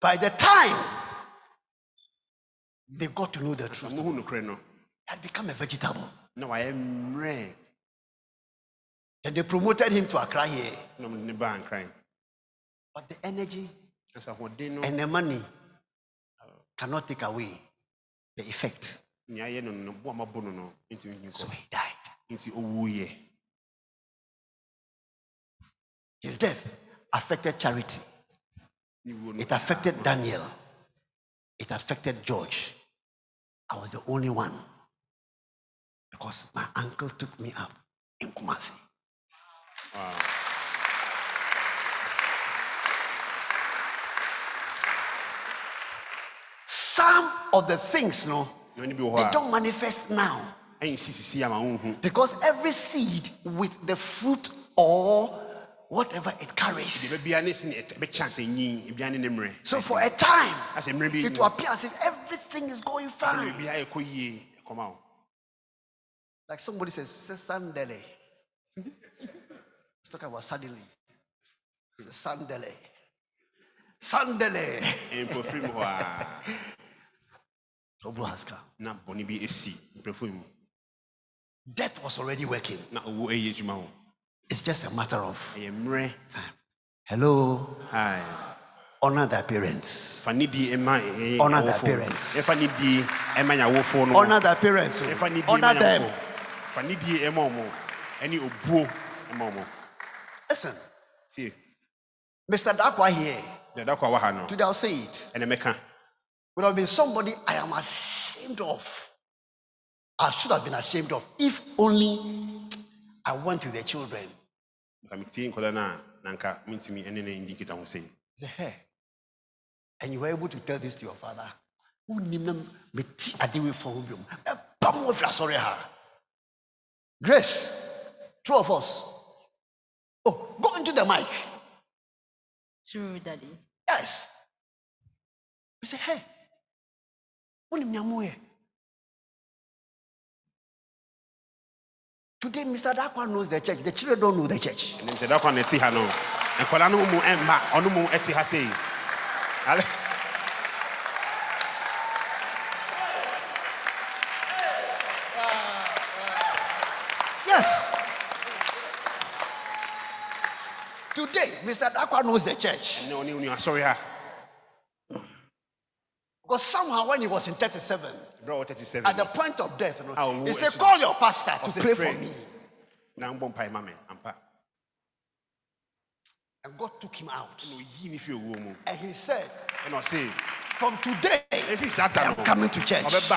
By the time they got to know the truth, he had become a vegetable. No, I am red. And they promoted him to Accra here. No, I'm crying. But the energy and the money cannot take away the effect. So he died. His death affected charity. It affected Daniel. It affected George. I was the only one. Because my uncle took me up in Kumasi. Wow. Some of the things, no, they don't manifest now. Because every seed with the fruit or whatever it carries. So for a time, it will appear as if everything is going fine. Like somebody says, Sandele. Let's talk about suddenly. Sandele. Sandele. Trouble has come. Death was already working. It's just a matter of time. Hello. Hi. Honor their parents. Honor their parents. Honor their parents. Honor them. Listen. See. Mister Dakwa here. Today I'll say it. Would have been somebody I am ashamed of. I should have been ashamed of if only I went to the children. Say, hey. And you were able to tell this to your father. Grace, two of us. Oh, go into the mic. True, Daddy. Yes. We say, hey. Today, Mister Dakwa knows the church. The children don't know the church. Mister Dakwa knows the church. Yes. Today, Mister Dakwa knows the church. No, no, no, sorry. Because somehow when he was in thirty-seven, bro, thirty-seven at the point of death, you know, he said, call your pastor to pray for me. And God took him out. And he said, from today, I am coming to church.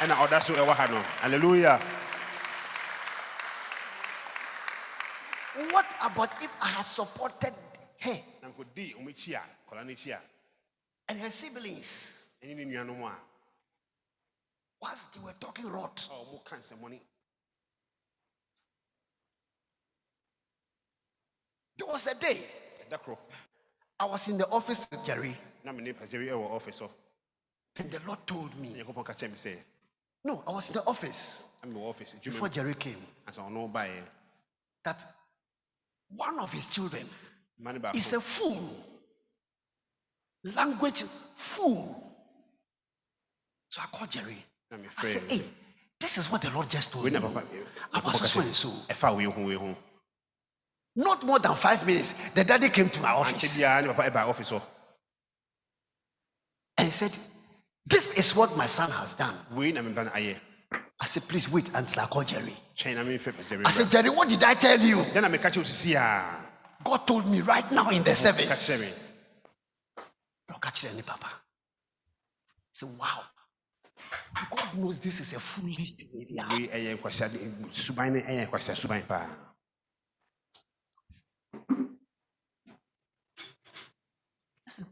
Hallelujah. What about if I had supported Hey. And her siblings. Whilst they were talking rot. There was a day. I was in the office with Jerry. And the Lord told me. No, I was in the office. Before Jerry came. That one of his children is a fool. Language fool. So I called Jerry. I said, hey, this is what the Lord just told me. I was so and so. Not more than five minutes, the daddy came to my office. And he said, this is what my son has done. I said, please wait until I call Jerry. I said, Jerry, what did I tell you? God told me right now in the service. So wow. God knows this is a foolish behavior. Listen,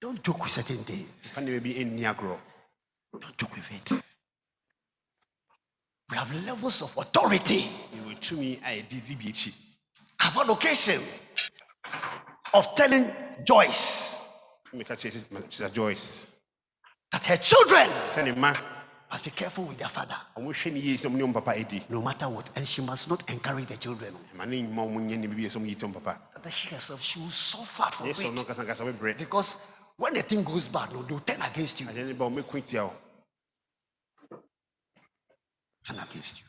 don't joke with certain things. Don't joke with it. We have levels of authority. I've had occasion of telling Joyce that her children must be careful with their father. No matter what. And she must not encourage the children. That she herself, she will suffer from it. Because when the thing goes bad, no, they'll turn against you. Turn against you.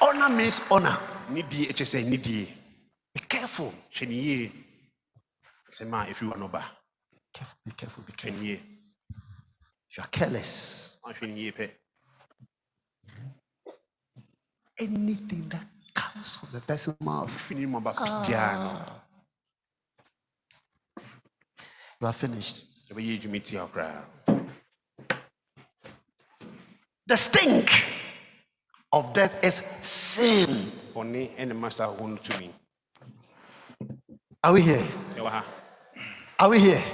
Honor means honor. Be careful. Be careful, be careful, be careful. If you are careless, anything that comes from the person's mouth, ah. You are finished. The stink of death is sin. Are we here? Are we here?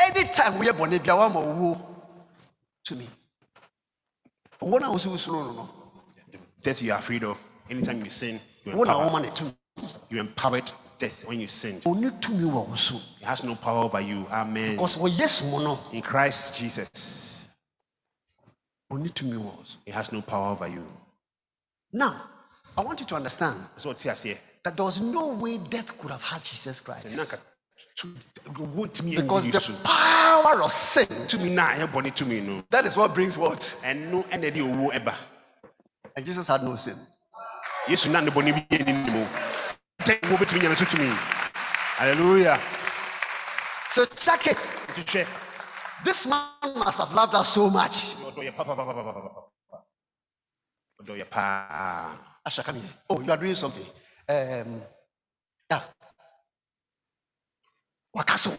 Anytime we are born, there are more to me. One I was slow, no. Death you are afraid of. Anytime you sin, you empowered. You empowered death when you sin. It has no power over you. Amen. Because yes, mono in Christ Jesus, it has no power over you. Now, I want you to understand that there was no way death could have had Jesus Christ. Because the power of sin, that is what brings what? And Jesus had no sin. Hallelujah. So check it. This man must have loved us so much. Asha, come here. Oh, you are doing something. Um, yeah. Wakaso.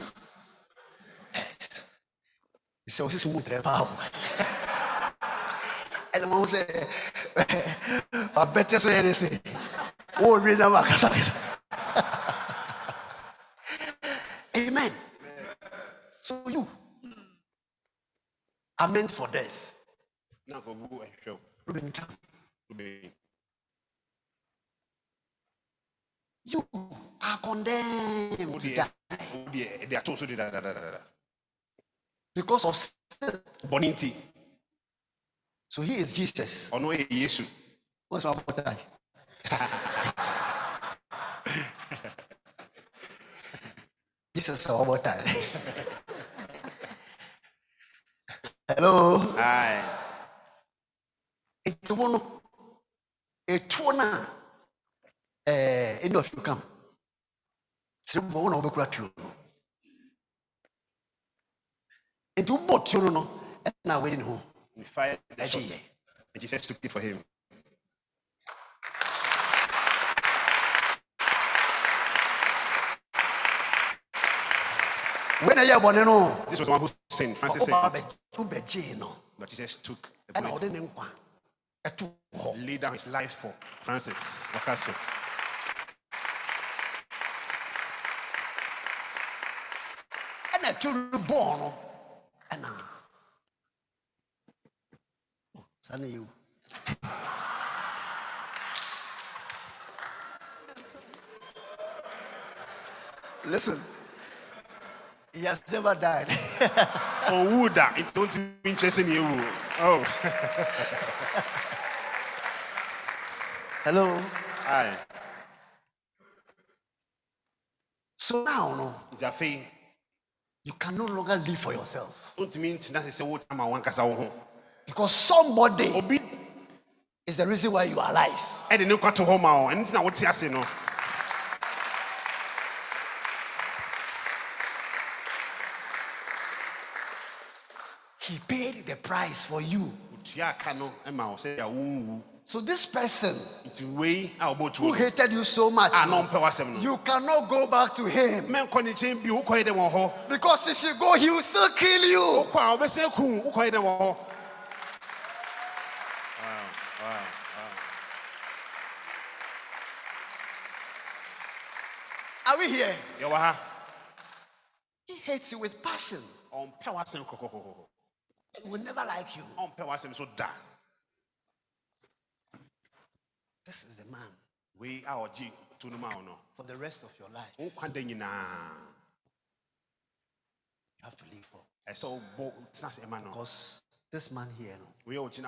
Yes. He said, "This is my dream." And the mom said, "I bet you so anything." Oh, read now, Wakaso. Amen. So you are meant for death. Now go and show. You are condemned to die because of sin. Bonity. So he is Jesus. Oh no, he is Jesus. What's wrong with that? Jesus is about that. Hello. Hi. It's one it's one uh any of you come. So one of the and you bought you know and now we're in home. We fired and Jesus took it for him. This was the one who sinned. Francis said that Jesus took a bullet, laid down his life for Francis. Listen, he has never died. Oh, would that? It don't mean chasing you. Oh. Hello. Hi. So now, no. It's a thing. You can no longer live for yourself. Don't mean because somebody Obi. Is the reason why you are alive. I didn't know what to home out. And it's not what you say no. He paid the price for you. So this person who hated you so much, you cannot go back to him. Because if you go, he will still kill you. Wow, wow, wow. Are we here? He hates you with passion. He will never like you. This is the man. We are for the rest of your life. You have to live for. Because this man here no, wanted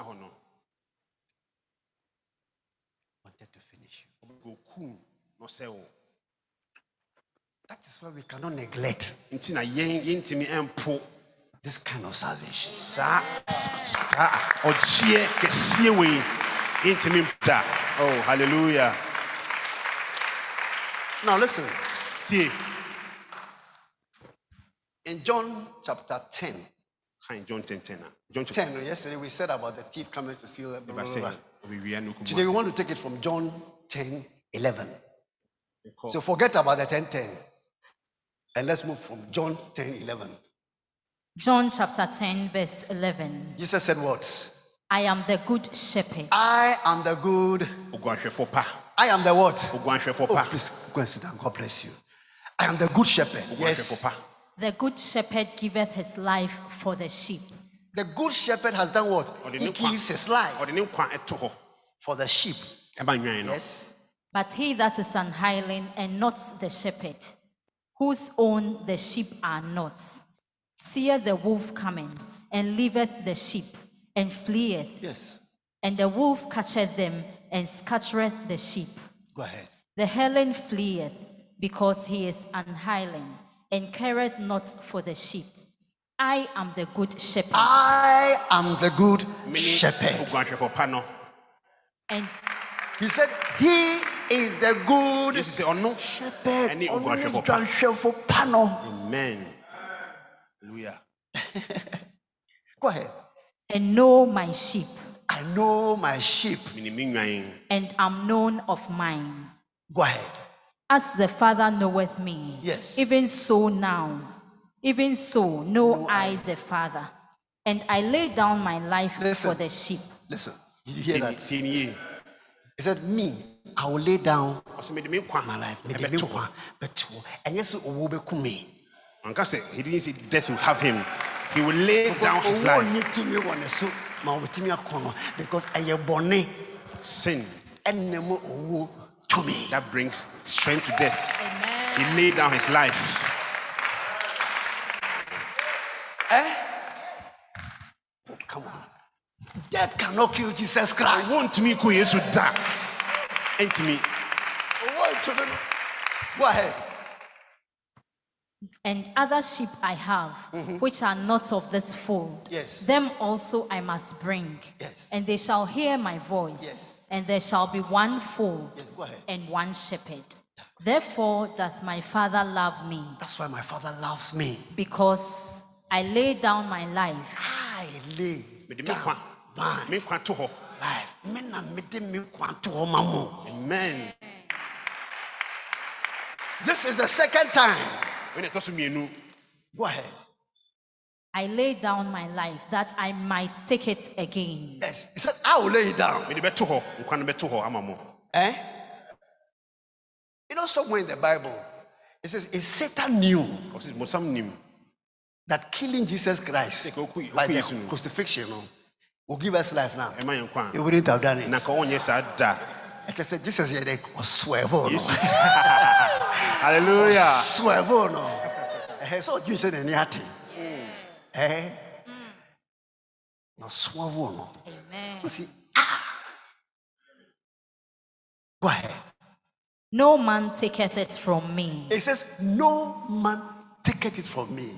to finish you. That is why we cannot neglect this kind of salvation. Oh, hallelujah. Now listen. In John chapter ten. In John ten, ten. John ten. Yesterday we said about the thief coming to steal. Blah, blah, blah. Today we want to take it from John ten, eleven. So forget about the ten, ten. And let's move from John ten, eleven. John chapter ten, verse eleven. Jesus said what? I am the good shepherd. I am the good. I am the what? Oh, please go and sit down. God bless you. I am the good shepherd. Yes. The good shepherd giveth his life for the sheep. The good shepherd has done what? He gives his life for the sheep. Yes. But he that is an hireling and not the shepherd, whose own the sheep are not, seeth the wolf coming, and leaveth the sheep, and fleeth. Yes. And the wolf catcheth them, and scattereth the sheep. Go ahead. The hireling fleeth, because he is an hireling, and careth not for the sheep. I am the good shepherd. I am the good shepherd. And he said, he is the good shepherd. Amen. Hallelujah. Go ahead. And know my sheep. I know my sheep. And I'm known of mine. Go ahead. As the Father knoweth me. Yes. Even so now. Even so know, know I, I the Father. And I lay down my life listen, for the sheep. Listen. Did you hear that? He said, me, I will lay down my life. And yes, it will become me. He didn't say death will have him. He will lay down his life. Because I am born sin. That brings strength to death. Amen. He laid down his life. Eh? Oh, come on. Death cannot kill Jesus Christ. I want me to die. Ain't me. Go ahead. And other sheep I have, mm-hmm. which are not of this fold. Yes. Them also I must bring. Yes. And they shall hear my voice. Yes. And there shall be one fold yes, and one shepherd. Yeah. Therefore doth my Father love me. That's why my Father loves me. Because I lay down my life. I lay down my life. Amen. This is the second time. Go ahead. I lay down my life that I might take it again. Yes. He said, I will lay it down. Eh? You know, somewhere in the Bible, it says, if Satan knew that killing Jesus Christ by the crucifixion will give us life now, he wouldn't have done it. I said, Jesus, yeah, they swear. Hallelujah. Swear. So you said, and yet, eh? No, swear. Amen. You see, ah. Go ahead. No man taketh it from me. It says, no man taketh it from me.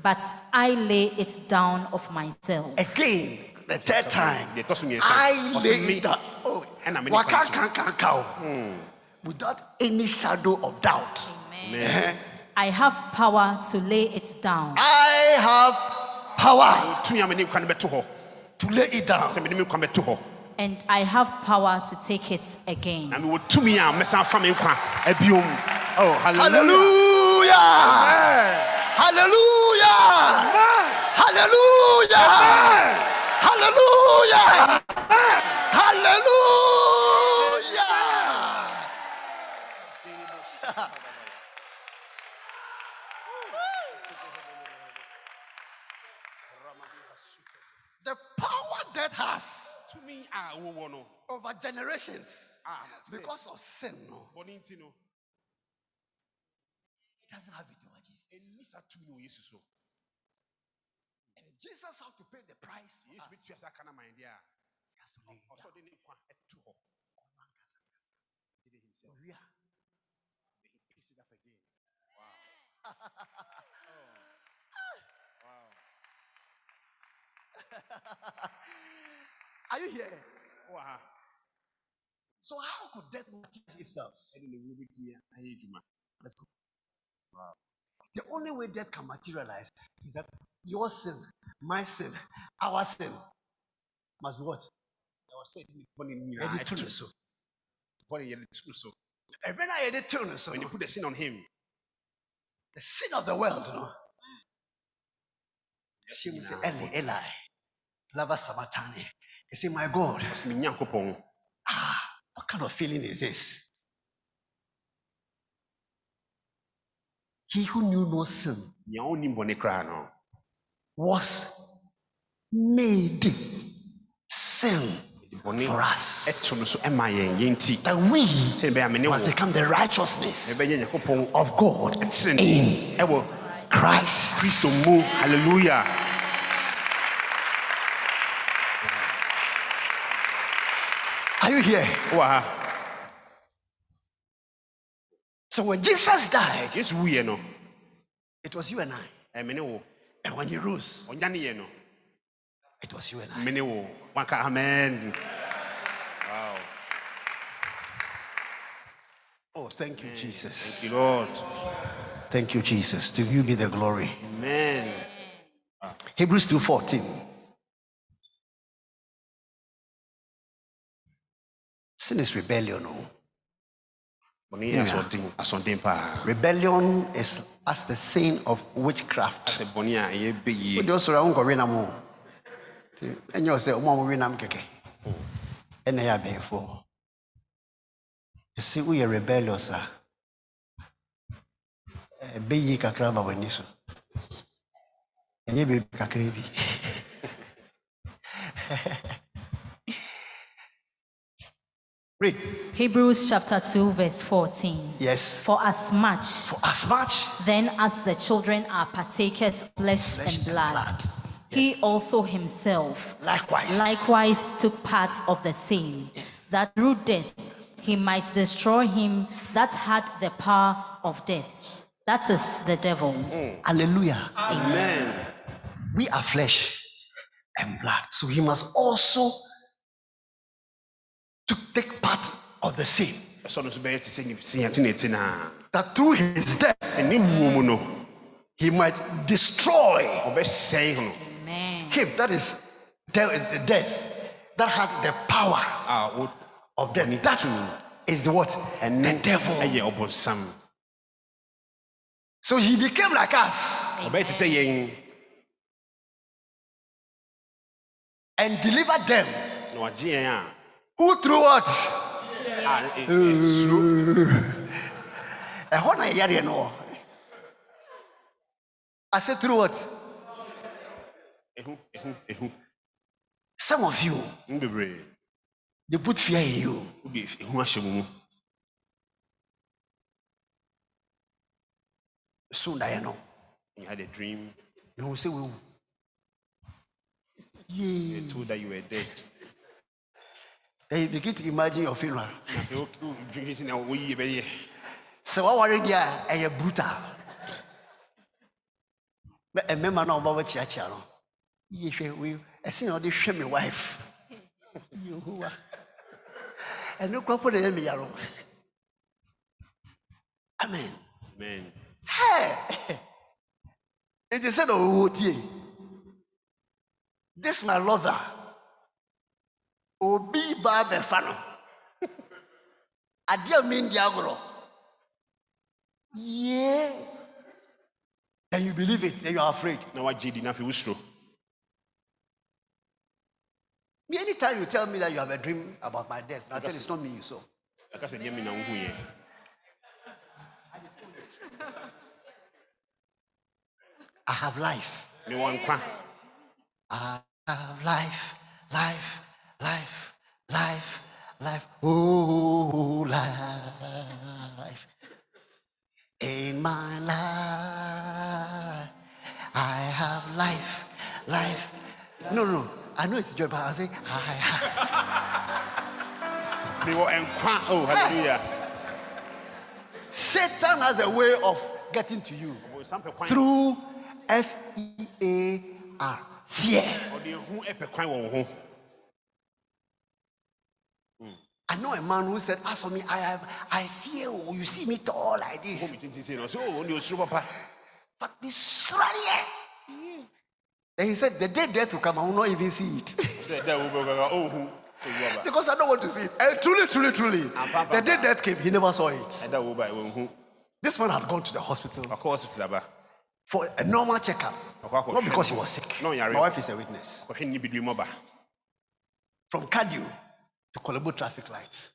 But I lay it down of myself. Again, the third time, I lay it down. Oh, waka kan kan kao. Without any shadow of doubt. Amen. I have power to lay it down. I have power to lay it down. And I have power to take it again. Oh, hallelujah! Hallelujah! Hallelujah! Hallelujah! Hallelujah! The power that has over generations because of sin, no, it doesn't have it over Jesus. And Jesus has to pay the price for us. He has to lay it down. He picks it up again. Wow. Wow. Are you here? Wow. So how could death teach itself? Let's go. Wow. The only way death can materialize is that your sin, my sin, our sin must be what? Our sin. When you put the sin on him, the sin of the world, you know. She will say, Eli, Eli, Lava Sabatani. You say, my God, ah, what kind of feeling is this? He who knew no sin was made sin for us, that we must become the righteousness of God in Christ. Hallelujah. Are you here? Wow. So when Jesus died, yes, we, you know, it was you and I. I mean, oh. And when he rose, oh, you know, it was you and I. I mean, oh. Amen. Wow. Oh, thank you, Amen. Jesus. Thank you, Lord. Thank you, Jesus. To you be the glory. Amen. Hebrews two fourteen. Sin is rebellion. No? Yeah. Rebellion is as the sin of witchcraft. You see, we are rebellious. Read. Hebrews chapter two verse fourteen. Yes. For as much. For as much. Then as the children are partakers of flesh, flesh and blood. And blood. Yes. He also himself. Likewise. Likewise took part of the same. Yes. That through death he might destroy him that had the power of death. That is the devil. Mm. Hallelujah. Amen. Amen. We are flesh and blood. So he must also to take part of the sin, that through his death he might destroy Amen. him, that is the death that had the power of death. That is the what? The devil. So he became like us. Amen. And delivered them. Who through what? I said through what? Some of you, they put fear in you. Soon I know. You had a dream. You will say, well, you were told that you were dead. Then you begin to imagine your funeral. So I worry there, I am brutal. But I remember now about church. I see all this shame, my wife. And no crop for the enemy. Amen. Amen. Hey, it is said, oh, this my lover, Obi Barber Fano, Adia Min Diagoro. Yeah, then you believe it, then you are afraid. Now, what J D Nafi was true. Anytime you tell me that you have a dream about my death, I tell you it's not me, you saw. I have life. I have life, life, life, life, life, oh, life. In my life, I have life, life. No, no, I know it's joy, but I'll say, I have. Oh, hallelujah. Satan has a way of getting to you through F E A R, fear. I know a man who said, ask of me, I have, I fear, you see me tall like this. But this right here. And he said, the day death will come, I will not even see it. Because I don't want to see it. And truly, truly, truly, the day death came, he never saw it. This man had gone to the hospital for a normal checkup, not because he was sick. My wife is a witness. From cardio to Kolebo traffic lights,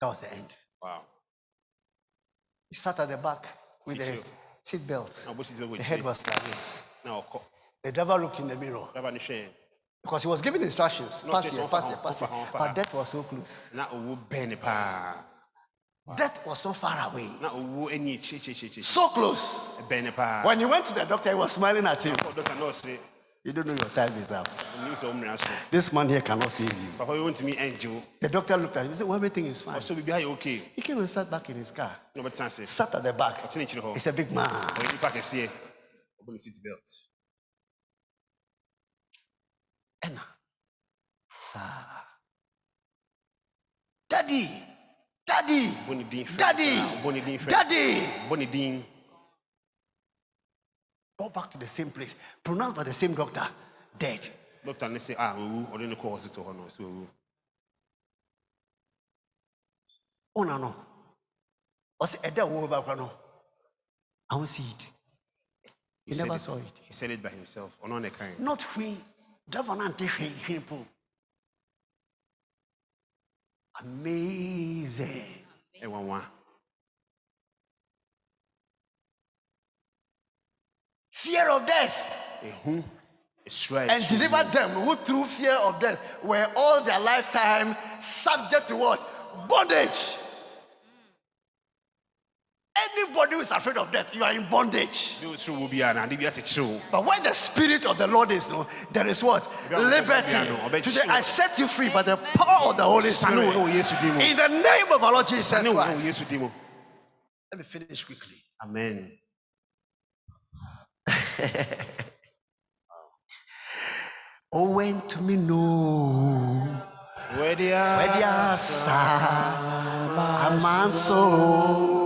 that was the end. Wow. He sat at the back with a seat belt. The head was like this. The driver looked in the mirror. Because he was giving instructions, pass here, pass here, pass here. But death was so close. Death was not far away. So close. When he went to the doctor, he was smiling at him. You don't know your time is up. This man here cannot save you. The doctor looked at him and said, well, everything is fine. He came and sat back in his car. Sat at the back. It's a big man. Anna, sir, daddy, daddy, daddy, daddy, daddy, go back to the same place, pronounced by the same doctor, dead. Doctor, let's say, ah, we don't call hospital or no. Oh no, no. I said, I don't see it. He never saw it. He said it by himself. Not we. Amazing. Fear of death. And delivered them who through fear of death were all their lifetime subject to what? Bondage. Anybody who is afraid of death, you are in bondage. But when the Spirit of the Lord is, no, there is what? Liberty. Today I set you free by the power of the Holy Spirit. In the name of our Lord Jesus Christ. Let me finish quickly. Amen. Oh, when to me no. Where they are, a man so.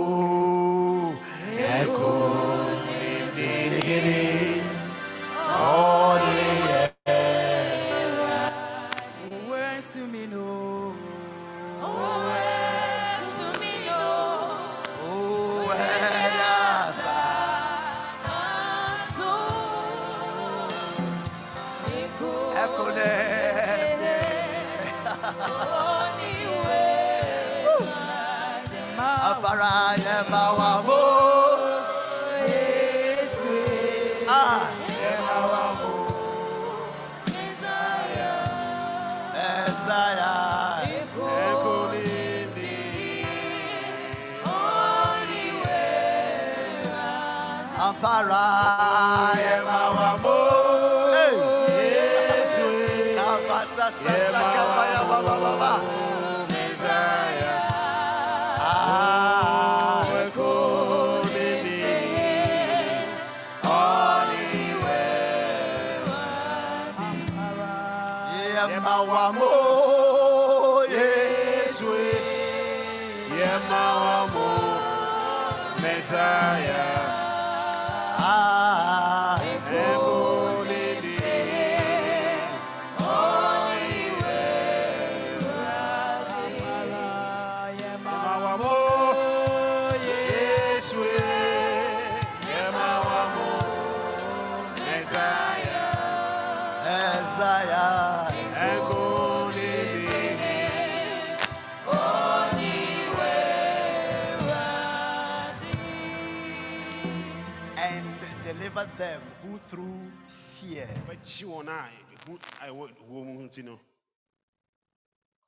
Them who through fear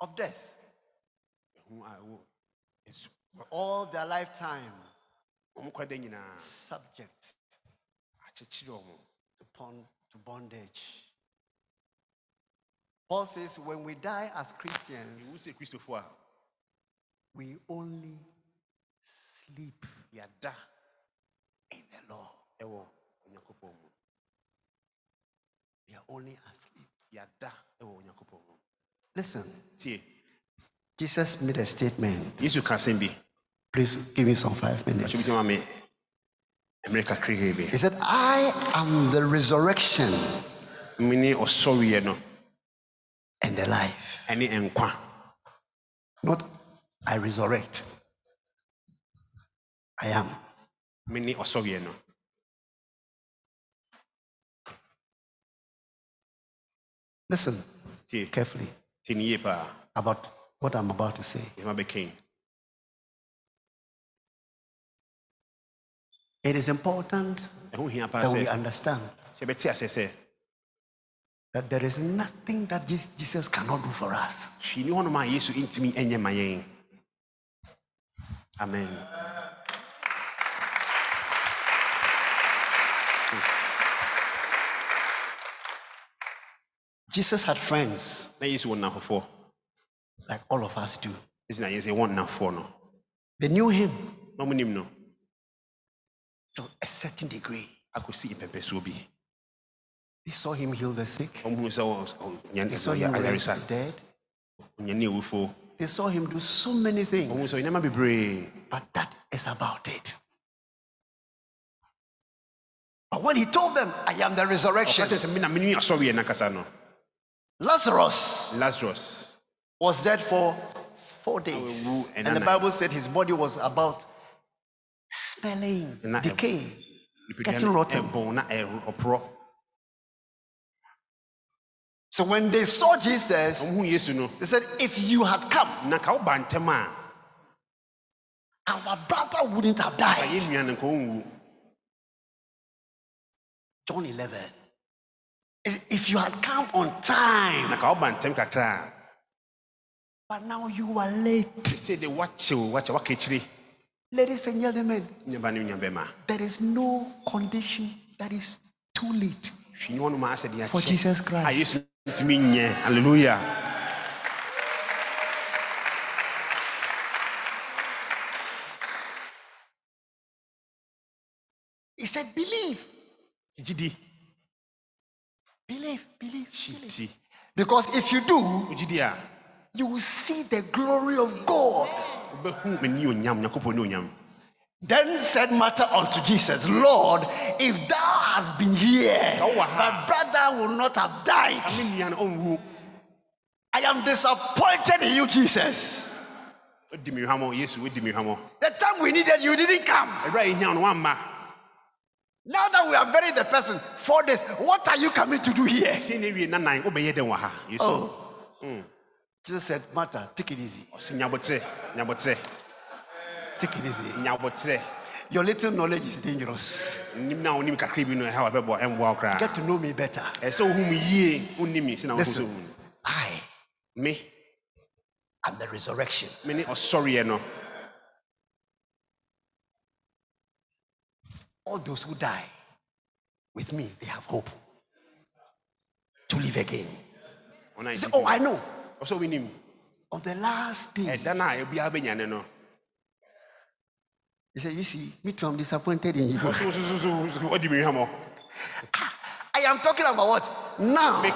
of death for all their lifetime subject upon to bondage. Paul says when we die as Christians we only sleep in the Lord. We are only asleep. Listen. Jesus made a statement. Please give me some five minutes. He said, I am the resurrection and the life. Not I resurrect. I am. Listen carefully about what I'm about to say. It is important that we understand that there is nothing that Jesus cannot do for us. Amen. Jesus had friends, like all of us do. They knew him to a certain degree. They saw him heal the sick. They saw him raise the dead. They saw him do so many things. But that is about it. But when he told them, I am the resurrection, Lazarus, Lazarus was dead for four days. And the Bible said his body was about smelling, decay, getting rotten. So when they saw Jesus, they said, if you had come, our brother wouldn't have died. John eleven. If you had come on time, but now you are late. Ladies and gentlemen, there is no condition that is too late for Jesus Christ. Hallelujah. He said, believe. Believe, believe, believe. Because if you do, you will see the glory of God. Then said Martha unto Jesus, Lord, if thou hast been here, my brother will not have died. I am disappointed in you, Jesus. The time we needed you didn't come. Now that we have buried the person for this, what are you coming to do here? Oh. Mm. Jesus said, Martha, take it easy. Take it easy. Your little knowledge is dangerous. Get to know me better. Listen, I, me, am the resurrection. All those who die with me, they have hope to live again. You say, oh, I know. On the last day, he said, you see, me too, I'm disappointed in you. What do you mean? I am talking about what? Now. You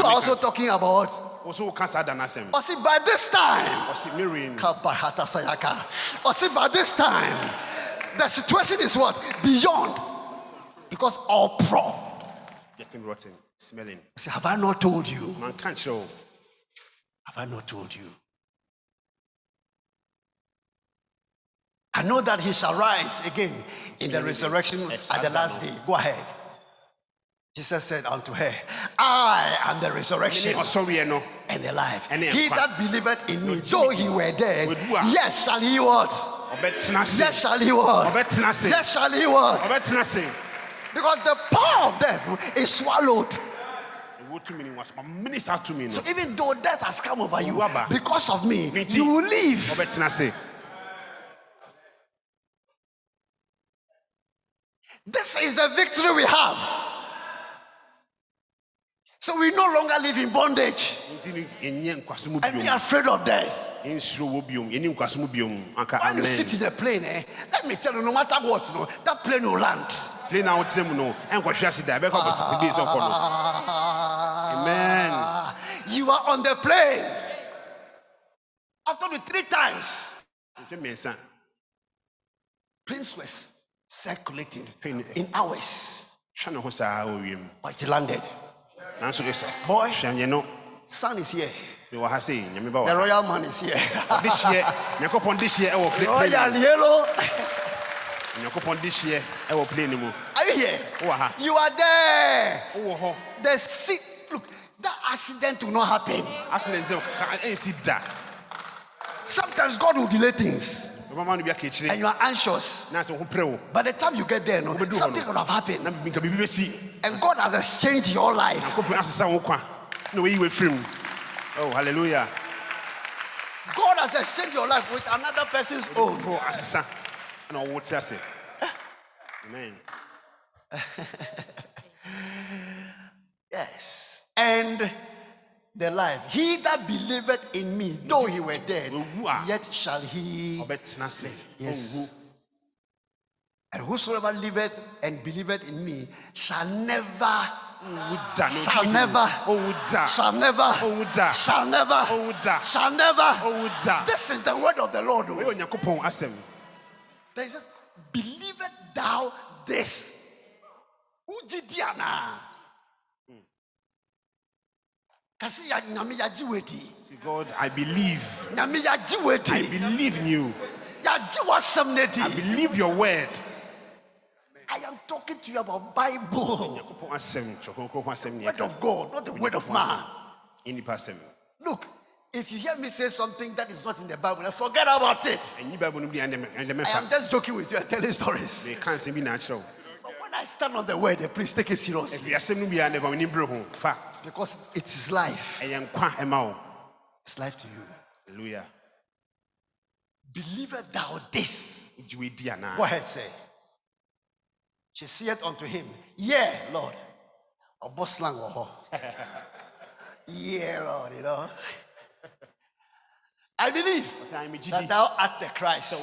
are also talking about what? Osi, by this time. Osi, by this time. The situation is what? Beyond. Because all pro. Getting rotten, smelling. Say, have I not told you? Man can't show. Have I not told you? I know that he shall rise again in the resurrection at the last day. Go ahead. Jesus said unto her, I am the resurrection and the life. He that believeth in me, though he were dead, yet shall he what? Yet shall he what? Yet shall he what? Because the power of death is swallowed. So even though death has come over you, because of me, you will live. This is the victory we have. So we no longer live in bondage. And we are afraid of death. When you sit in a plane, eh, let me tell you, no matter what, no, that plane will land. Ah, amen. You are on the plane. I've told you three times. Planes were circulating in hours, but it landed. Boy, sun is here. The royal man is here. This year, this year, I will play. Royal yellow. This year, I will play. Are you here? You are there. The seat. Look, that accident will not happen. Sometimes God will delay things. And you are anxious. By the time you get there, no, something will have happened. And God has exchanged your life. Oh, hallelujah. God has exchanged your life with another person's own. Amen. Yes. And the life. He that believeth in me, though he were dead, yet shall he live. Yes. And whosoever liveth and believeth in me shall never, shall never, shall never, shall never, shall never. This is the word of the Lord. There is believeth thou this. God, I believe. I believe in you. I believe your word. I am talking to you about Bible. Word of God, not the word of man. Look, if you hear me say something that is not in the Bible, forget about it. I am just joking with you and telling stories. But when I stand on the word, please take it seriously. Because it is life. It's life to you. Hallelujah. Believest thou this? Go ahead, say. She said unto him, yeah, Lord. Yeah, Lord, you know. I believe that thou art the Christ,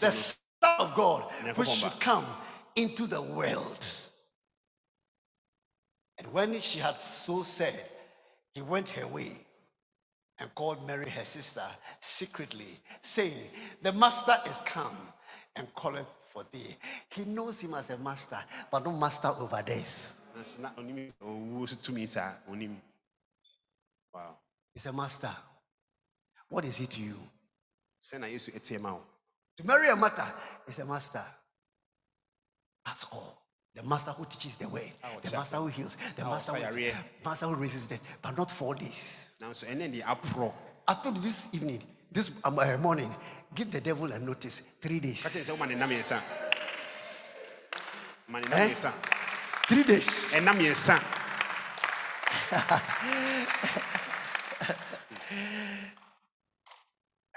the Son of God, which should come into the world. And when she had so said, he went her way and called Mary her sister secretly, saying, the Master is come and calleth for thee. He knows him as a master, but no master over death. Wow. He's a master. What is he to you? To Mary and Martha, he's a master. That's all. The master who teaches the way, the master who heals, the master who, master who raises death, but not for this. After this evening, this morning, give the devil a notice. Three days. Eh? Three days. And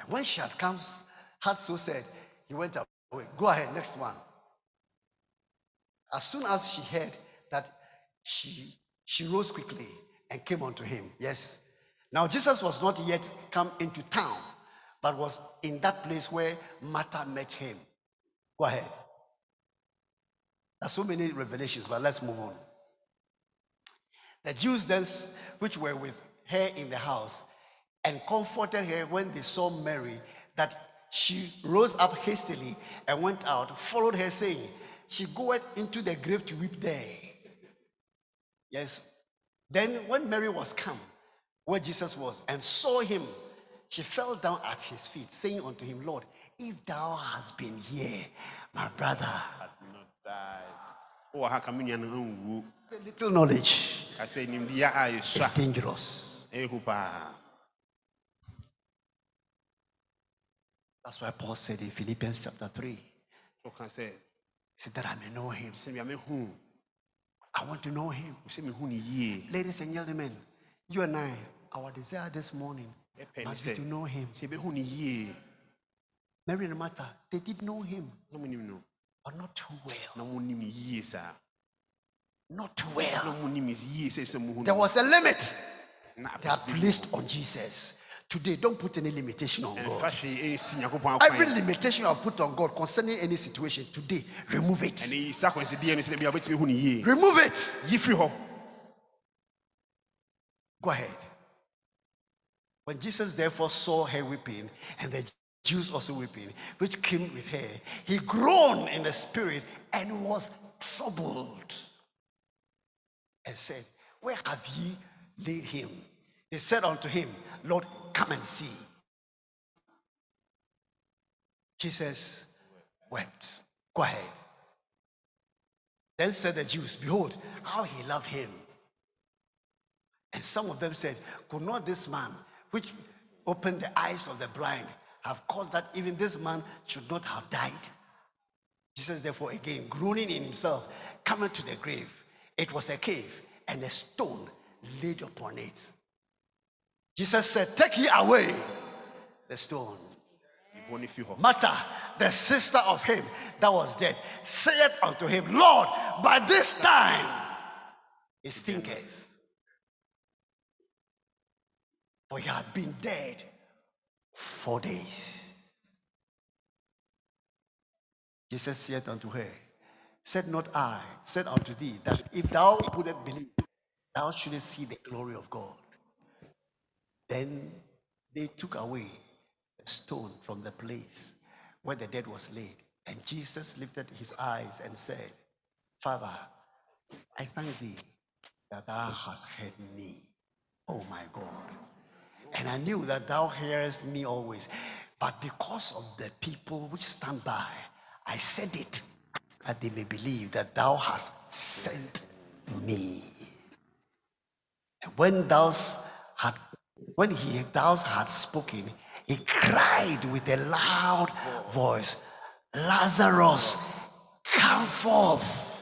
when she had come, had so said, he went away. Go ahead, next one. As soon as she heard that, she she rose quickly and came unto him. Yes. Now Jesus was not yet come into town, but was in that place where Martha met him. Go ahead. There are so many revelations, but let's move on. The Jews then, which were with her in the house, and comforted her when they saw Mary, that she rose up hastily and went out, followed her, saying, she goeth into the grave to weep there. Yes. Then when Mary was come, where Jesus was, and saw him, she fell down at his feet, saying unto him, Lord, if thou hast been here, my brother had not died. Say little knowledge. I say, it's dangerous. That's why Paul said in Philippians chapter three, he said that I may know him. I want to know him. Ladies and gentlemen, you and I, our desire this morning must be to know him. Mary and Martha, they did know him, but not too well. Not too well. There was a limit they had placed on Jesus. Today, don't put any limitation on God. Every limitation I've put on God concerning any situation, today, remove it. Remove it. Go ahead. When Jesus therefore saw her weeping, and the Jews also weeping, which came with her, he groaned in the spirit and was troubled, and said, where have ye laid him? They said unto him, Lord, come and see. Jesus wept. Go ahead. Then said the Jews, behold, how he loved him. And some of them said, could not this man, which opened the eyes of the blind, have caused that even this man should not have died? Jesus therefore again, groaning in himself, coming to the grave. It was a cave, and a stone laid upon it. Jesus said, take ye away the stone. Martha, the sister of him that was dead, saith unto him, Lord, by this time it stinketh. For he had been dead four days. Jesus said unto her, said not I, said unto thee, that if thou wouldest believe, thou shouldest see the glory of God. Then they took away a stone from the place where the dead was laid. And Jesus lifted his eyes and said, Father, I thank thee that thou hast heard me, oh my God. And I knew that thou hearest me always. But because of the people which stand by, I said it, that they may believe that thou hast sent me. And when thou had, when he thou had spoken, he cried with a loud voice, Lazarus, come forth.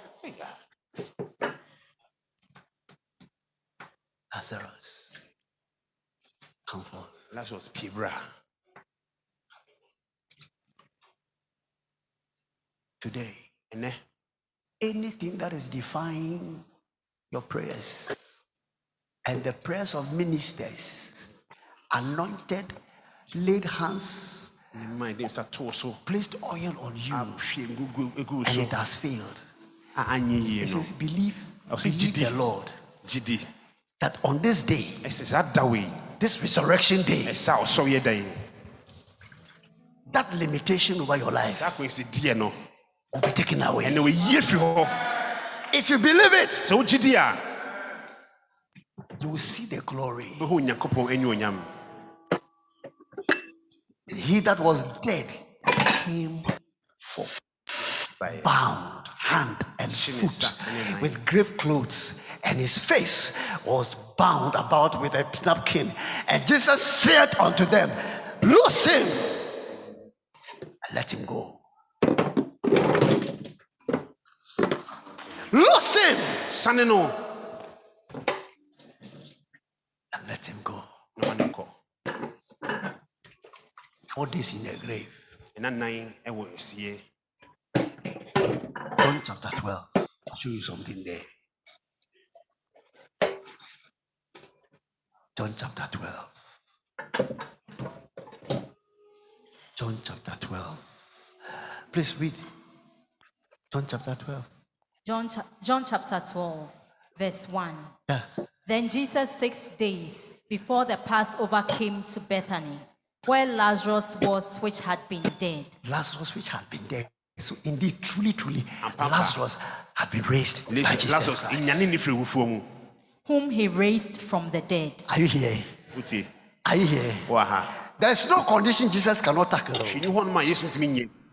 Lazarus, come forth. Lazarus, Pibra. Today, anything that is defying your prayers and the prayers of ministers, anointed, laid hands, placed oil on you, and it has failed. It says, believe, believe the Lord that on this day, this resurrection day, that limitation over your life will be taken away. If you believe it, you will see the glory. And he that was dead came forth, bound hand and foot with grave clothes, and his face was bound about with a napkin. And Jesus said unto them, Loose him and let him go. Loose him, Sanino, and let him go. No one go. Four days in the grave. John chapter twelve. I'll show you something there. John chapter twelve. John chapter twelve. Please read. John chapter twelve. John, John chapter twelve, verse one. Yeah. Then Jesus, six days before the Passover, came to Bethany, where Lazarus was, which had been dead. Lazarus, which had been dead. So indeed, truly, truly, Lazarus had been raised by Jesus Lazarus Christ, whom he raised from the dead. Are you here? Are you here? There is no condition Jesus cannot tackle.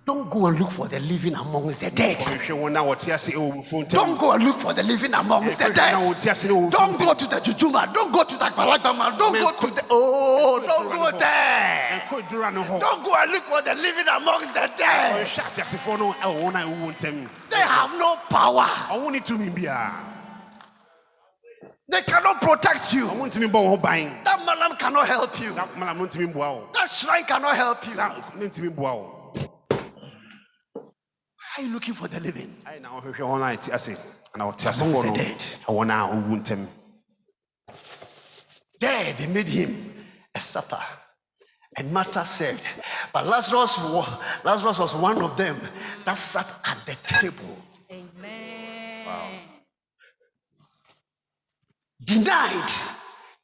Don't go and look for the living amongst the dead. Don't go and look for the living amongst the dead. Don't go to the Jujuma. Don't go to the Akbalakbama. Don't go to the... Oh, don't go there. Don't go and look for the living amongst the dead. They have no power. They cannot protect you. That malam cannot help you. That shrine cannot help you. Are you looking for the living? I now hear all night. I say, and I'll tell you for the dead. I want to wound him. There they made him a supper, and Martha said, "But Lazarus, Lazarus was one of them that sat at the table." Amen. Wow. Denied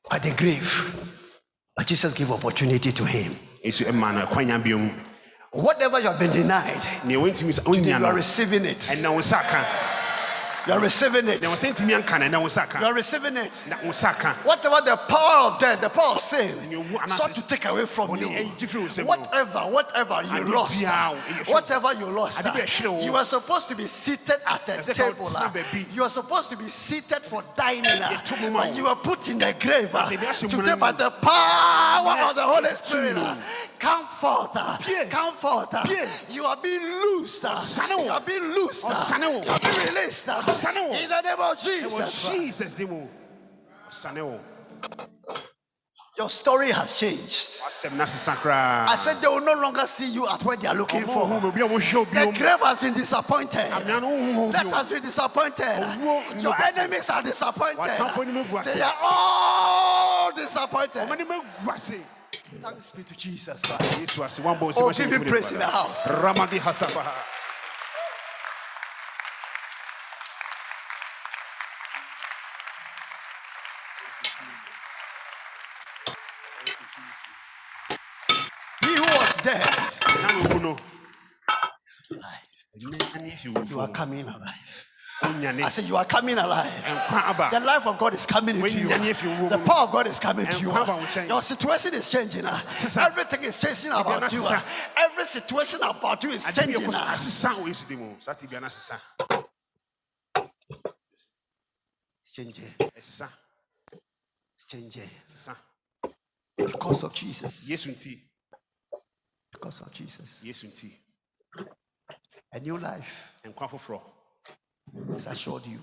by the grave, but Jesus gave opportunity to him. Whatever you have been denied, today you are receiving it. You are receiving it. You are receiving it. Whatever the power of death, the power of sin, sought to take away from you. Whatever, whatever you lost, whatever you lost, you were supposed to be seated at the table. You were supposed to be seated for dining, but you were put in the grave. Today, by the power of the Holy Spirit, come forth, come forth. You are being loosed. You are being loosed. You are being released. In the name of Jesus. Jesus, your story has changed. I said they will no longer see you at where they are looking for. The grave has been disappointed. That has been disappointed. Your enemies are disappointed. They are all disappointed. Thanks be to Jesus Christ. Oh, give him praise in the house. He who was dead, you are coming alive. I said, you are coming alive. The life of God is coming into you. The power of God is coming to you. Your situation is changing. Everything is changing about you. Every situation about you is changing. It's changing. It's changing. Because of Jesus. Because of Jesus. A new life. As I showed you,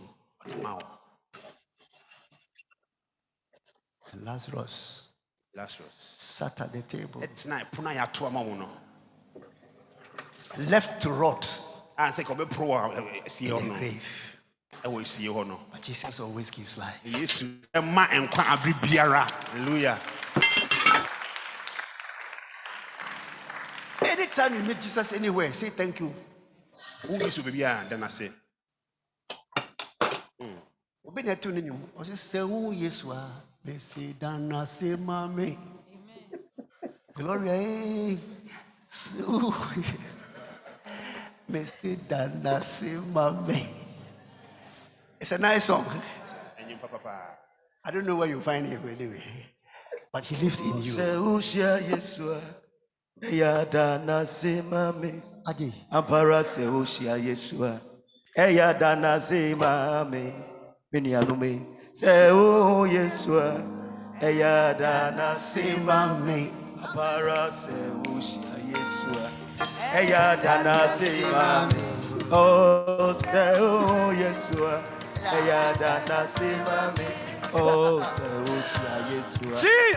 Lazarus, Lazarus sat at the table, left to rot in the grave. But Jesus always gives life. Hallelujah. Anytime you meet Jesus anywhere, say thank you. Then I say, Amen. Gloria. It's a nice song. I don't know where you find him anyway, but he lives in you. Benyanume se o Yeshua eya dana simame Jesus! Oh, Seusia Yesua, Eyadana Simami,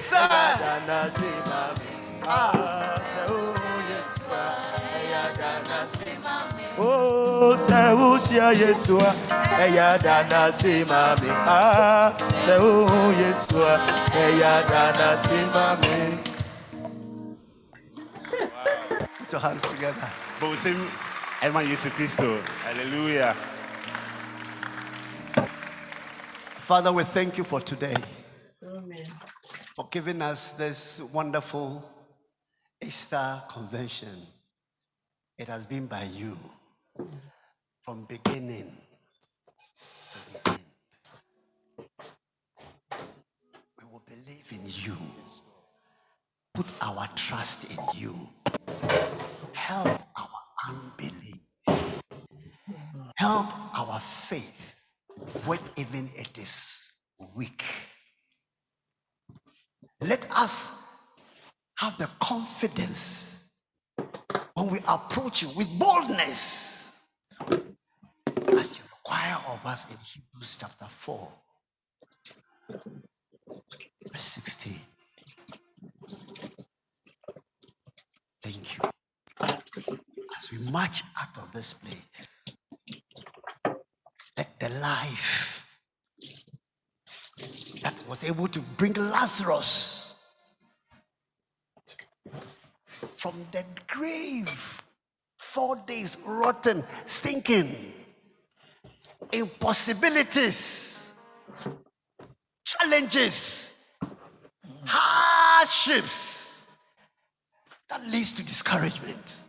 ah, Seu Yesua, Eyadana Simami. Put your hands together. Bosim, Emma Yesu Christo. Hallelujah. Father, we thank you for today. Amen. For giving us this wonderful Easter convention. It has been by you. From beginning to the end. We will believe in you. Put our trust in you. Help our unbelief. Help our faith when even it is weak. Let us have the confidence when we approach you with boldness. As you require of us in Hebrews chapter four, verse sixteen. Thank you. As we march out of this place, let the life that was able to bring Lazarus from the grave, four days rotten, stinking, impossibilities, challenges, hardships that leads to discouragement,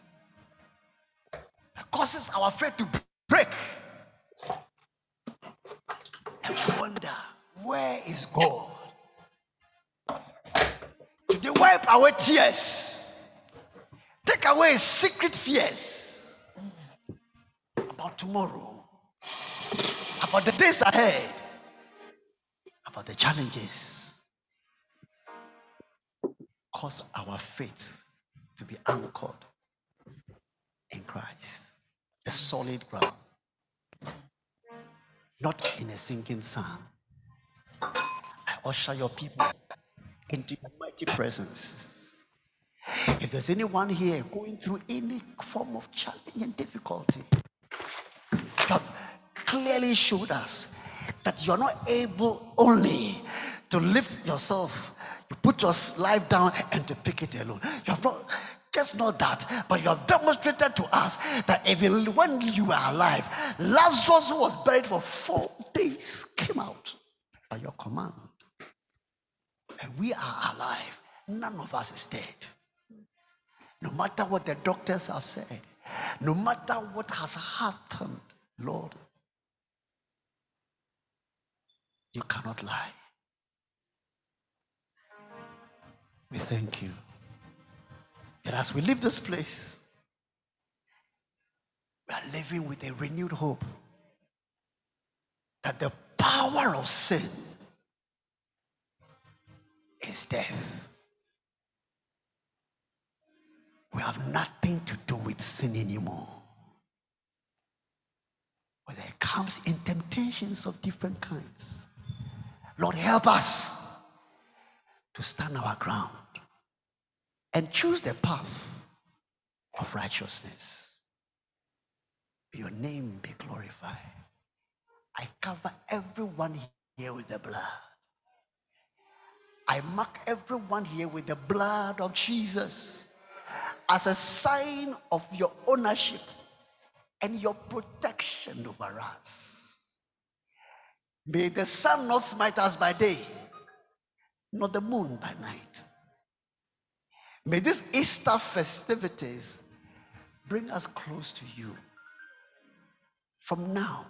that causes our faith to break and wonder, where is God? Did they wipe away tears, take away secret fears about tomorrow, about the days ahead, about the challenges? Cause our faith to be anchored in Christ, a solid ground, not in a sinking sand. I usher your people into your mighty presence. If there's anyone here going through any form of challenge and difficulty, God clearly showed us that you are not able only to lift yourself, you put your life down and to pick it alone. You have not just not that, but you have demonstrated to us that even when you are alive, Lazarus was buried for four days, came out by your command. And we are alive. None of us is dead. No matter what the doctors have said, no matter what has happened, Lord, you cannot lie. We thank you. And as we leave this place, we are living with a renewed hope that the power of sin is death. We have nothing to do with sin anymore. Whether it comes in temptations of different kinds, Lord, help us to stand our ground and choose the path of righteousness. May your name be glorified. I cover everyone here with the blood. I mark everyone here with the blood of Jesus as a sign of your ownership and your protection over us. May the sun not smite us by day, nor the moon by night. May these Easter festivities bring us close to you from now.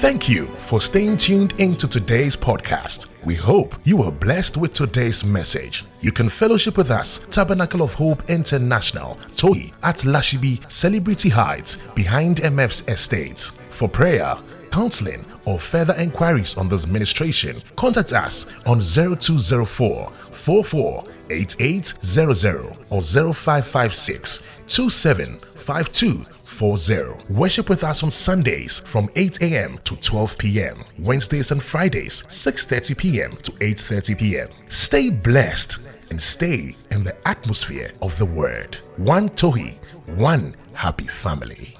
Thank you for staying tuned into today's podcast. We hope you were blessed with today's message. You can fellowship with us, Tabernacle of Hope International, Tohi at Lashibi, Celebrity Heights, behind M F's Estates. For prayer, counseling or further inquiries on this ministration, contact us on zero two zero four, four four eight eight zero zero or zero five five six, two seven five two. Worship with us on Sundays from eight a.m. to twelve p.m. Wednesdays and Fridays six thirty p.m. to eight thirty p.m. Stay blessed and stay in the atmosphere of the Word. One Tohi, one happy family.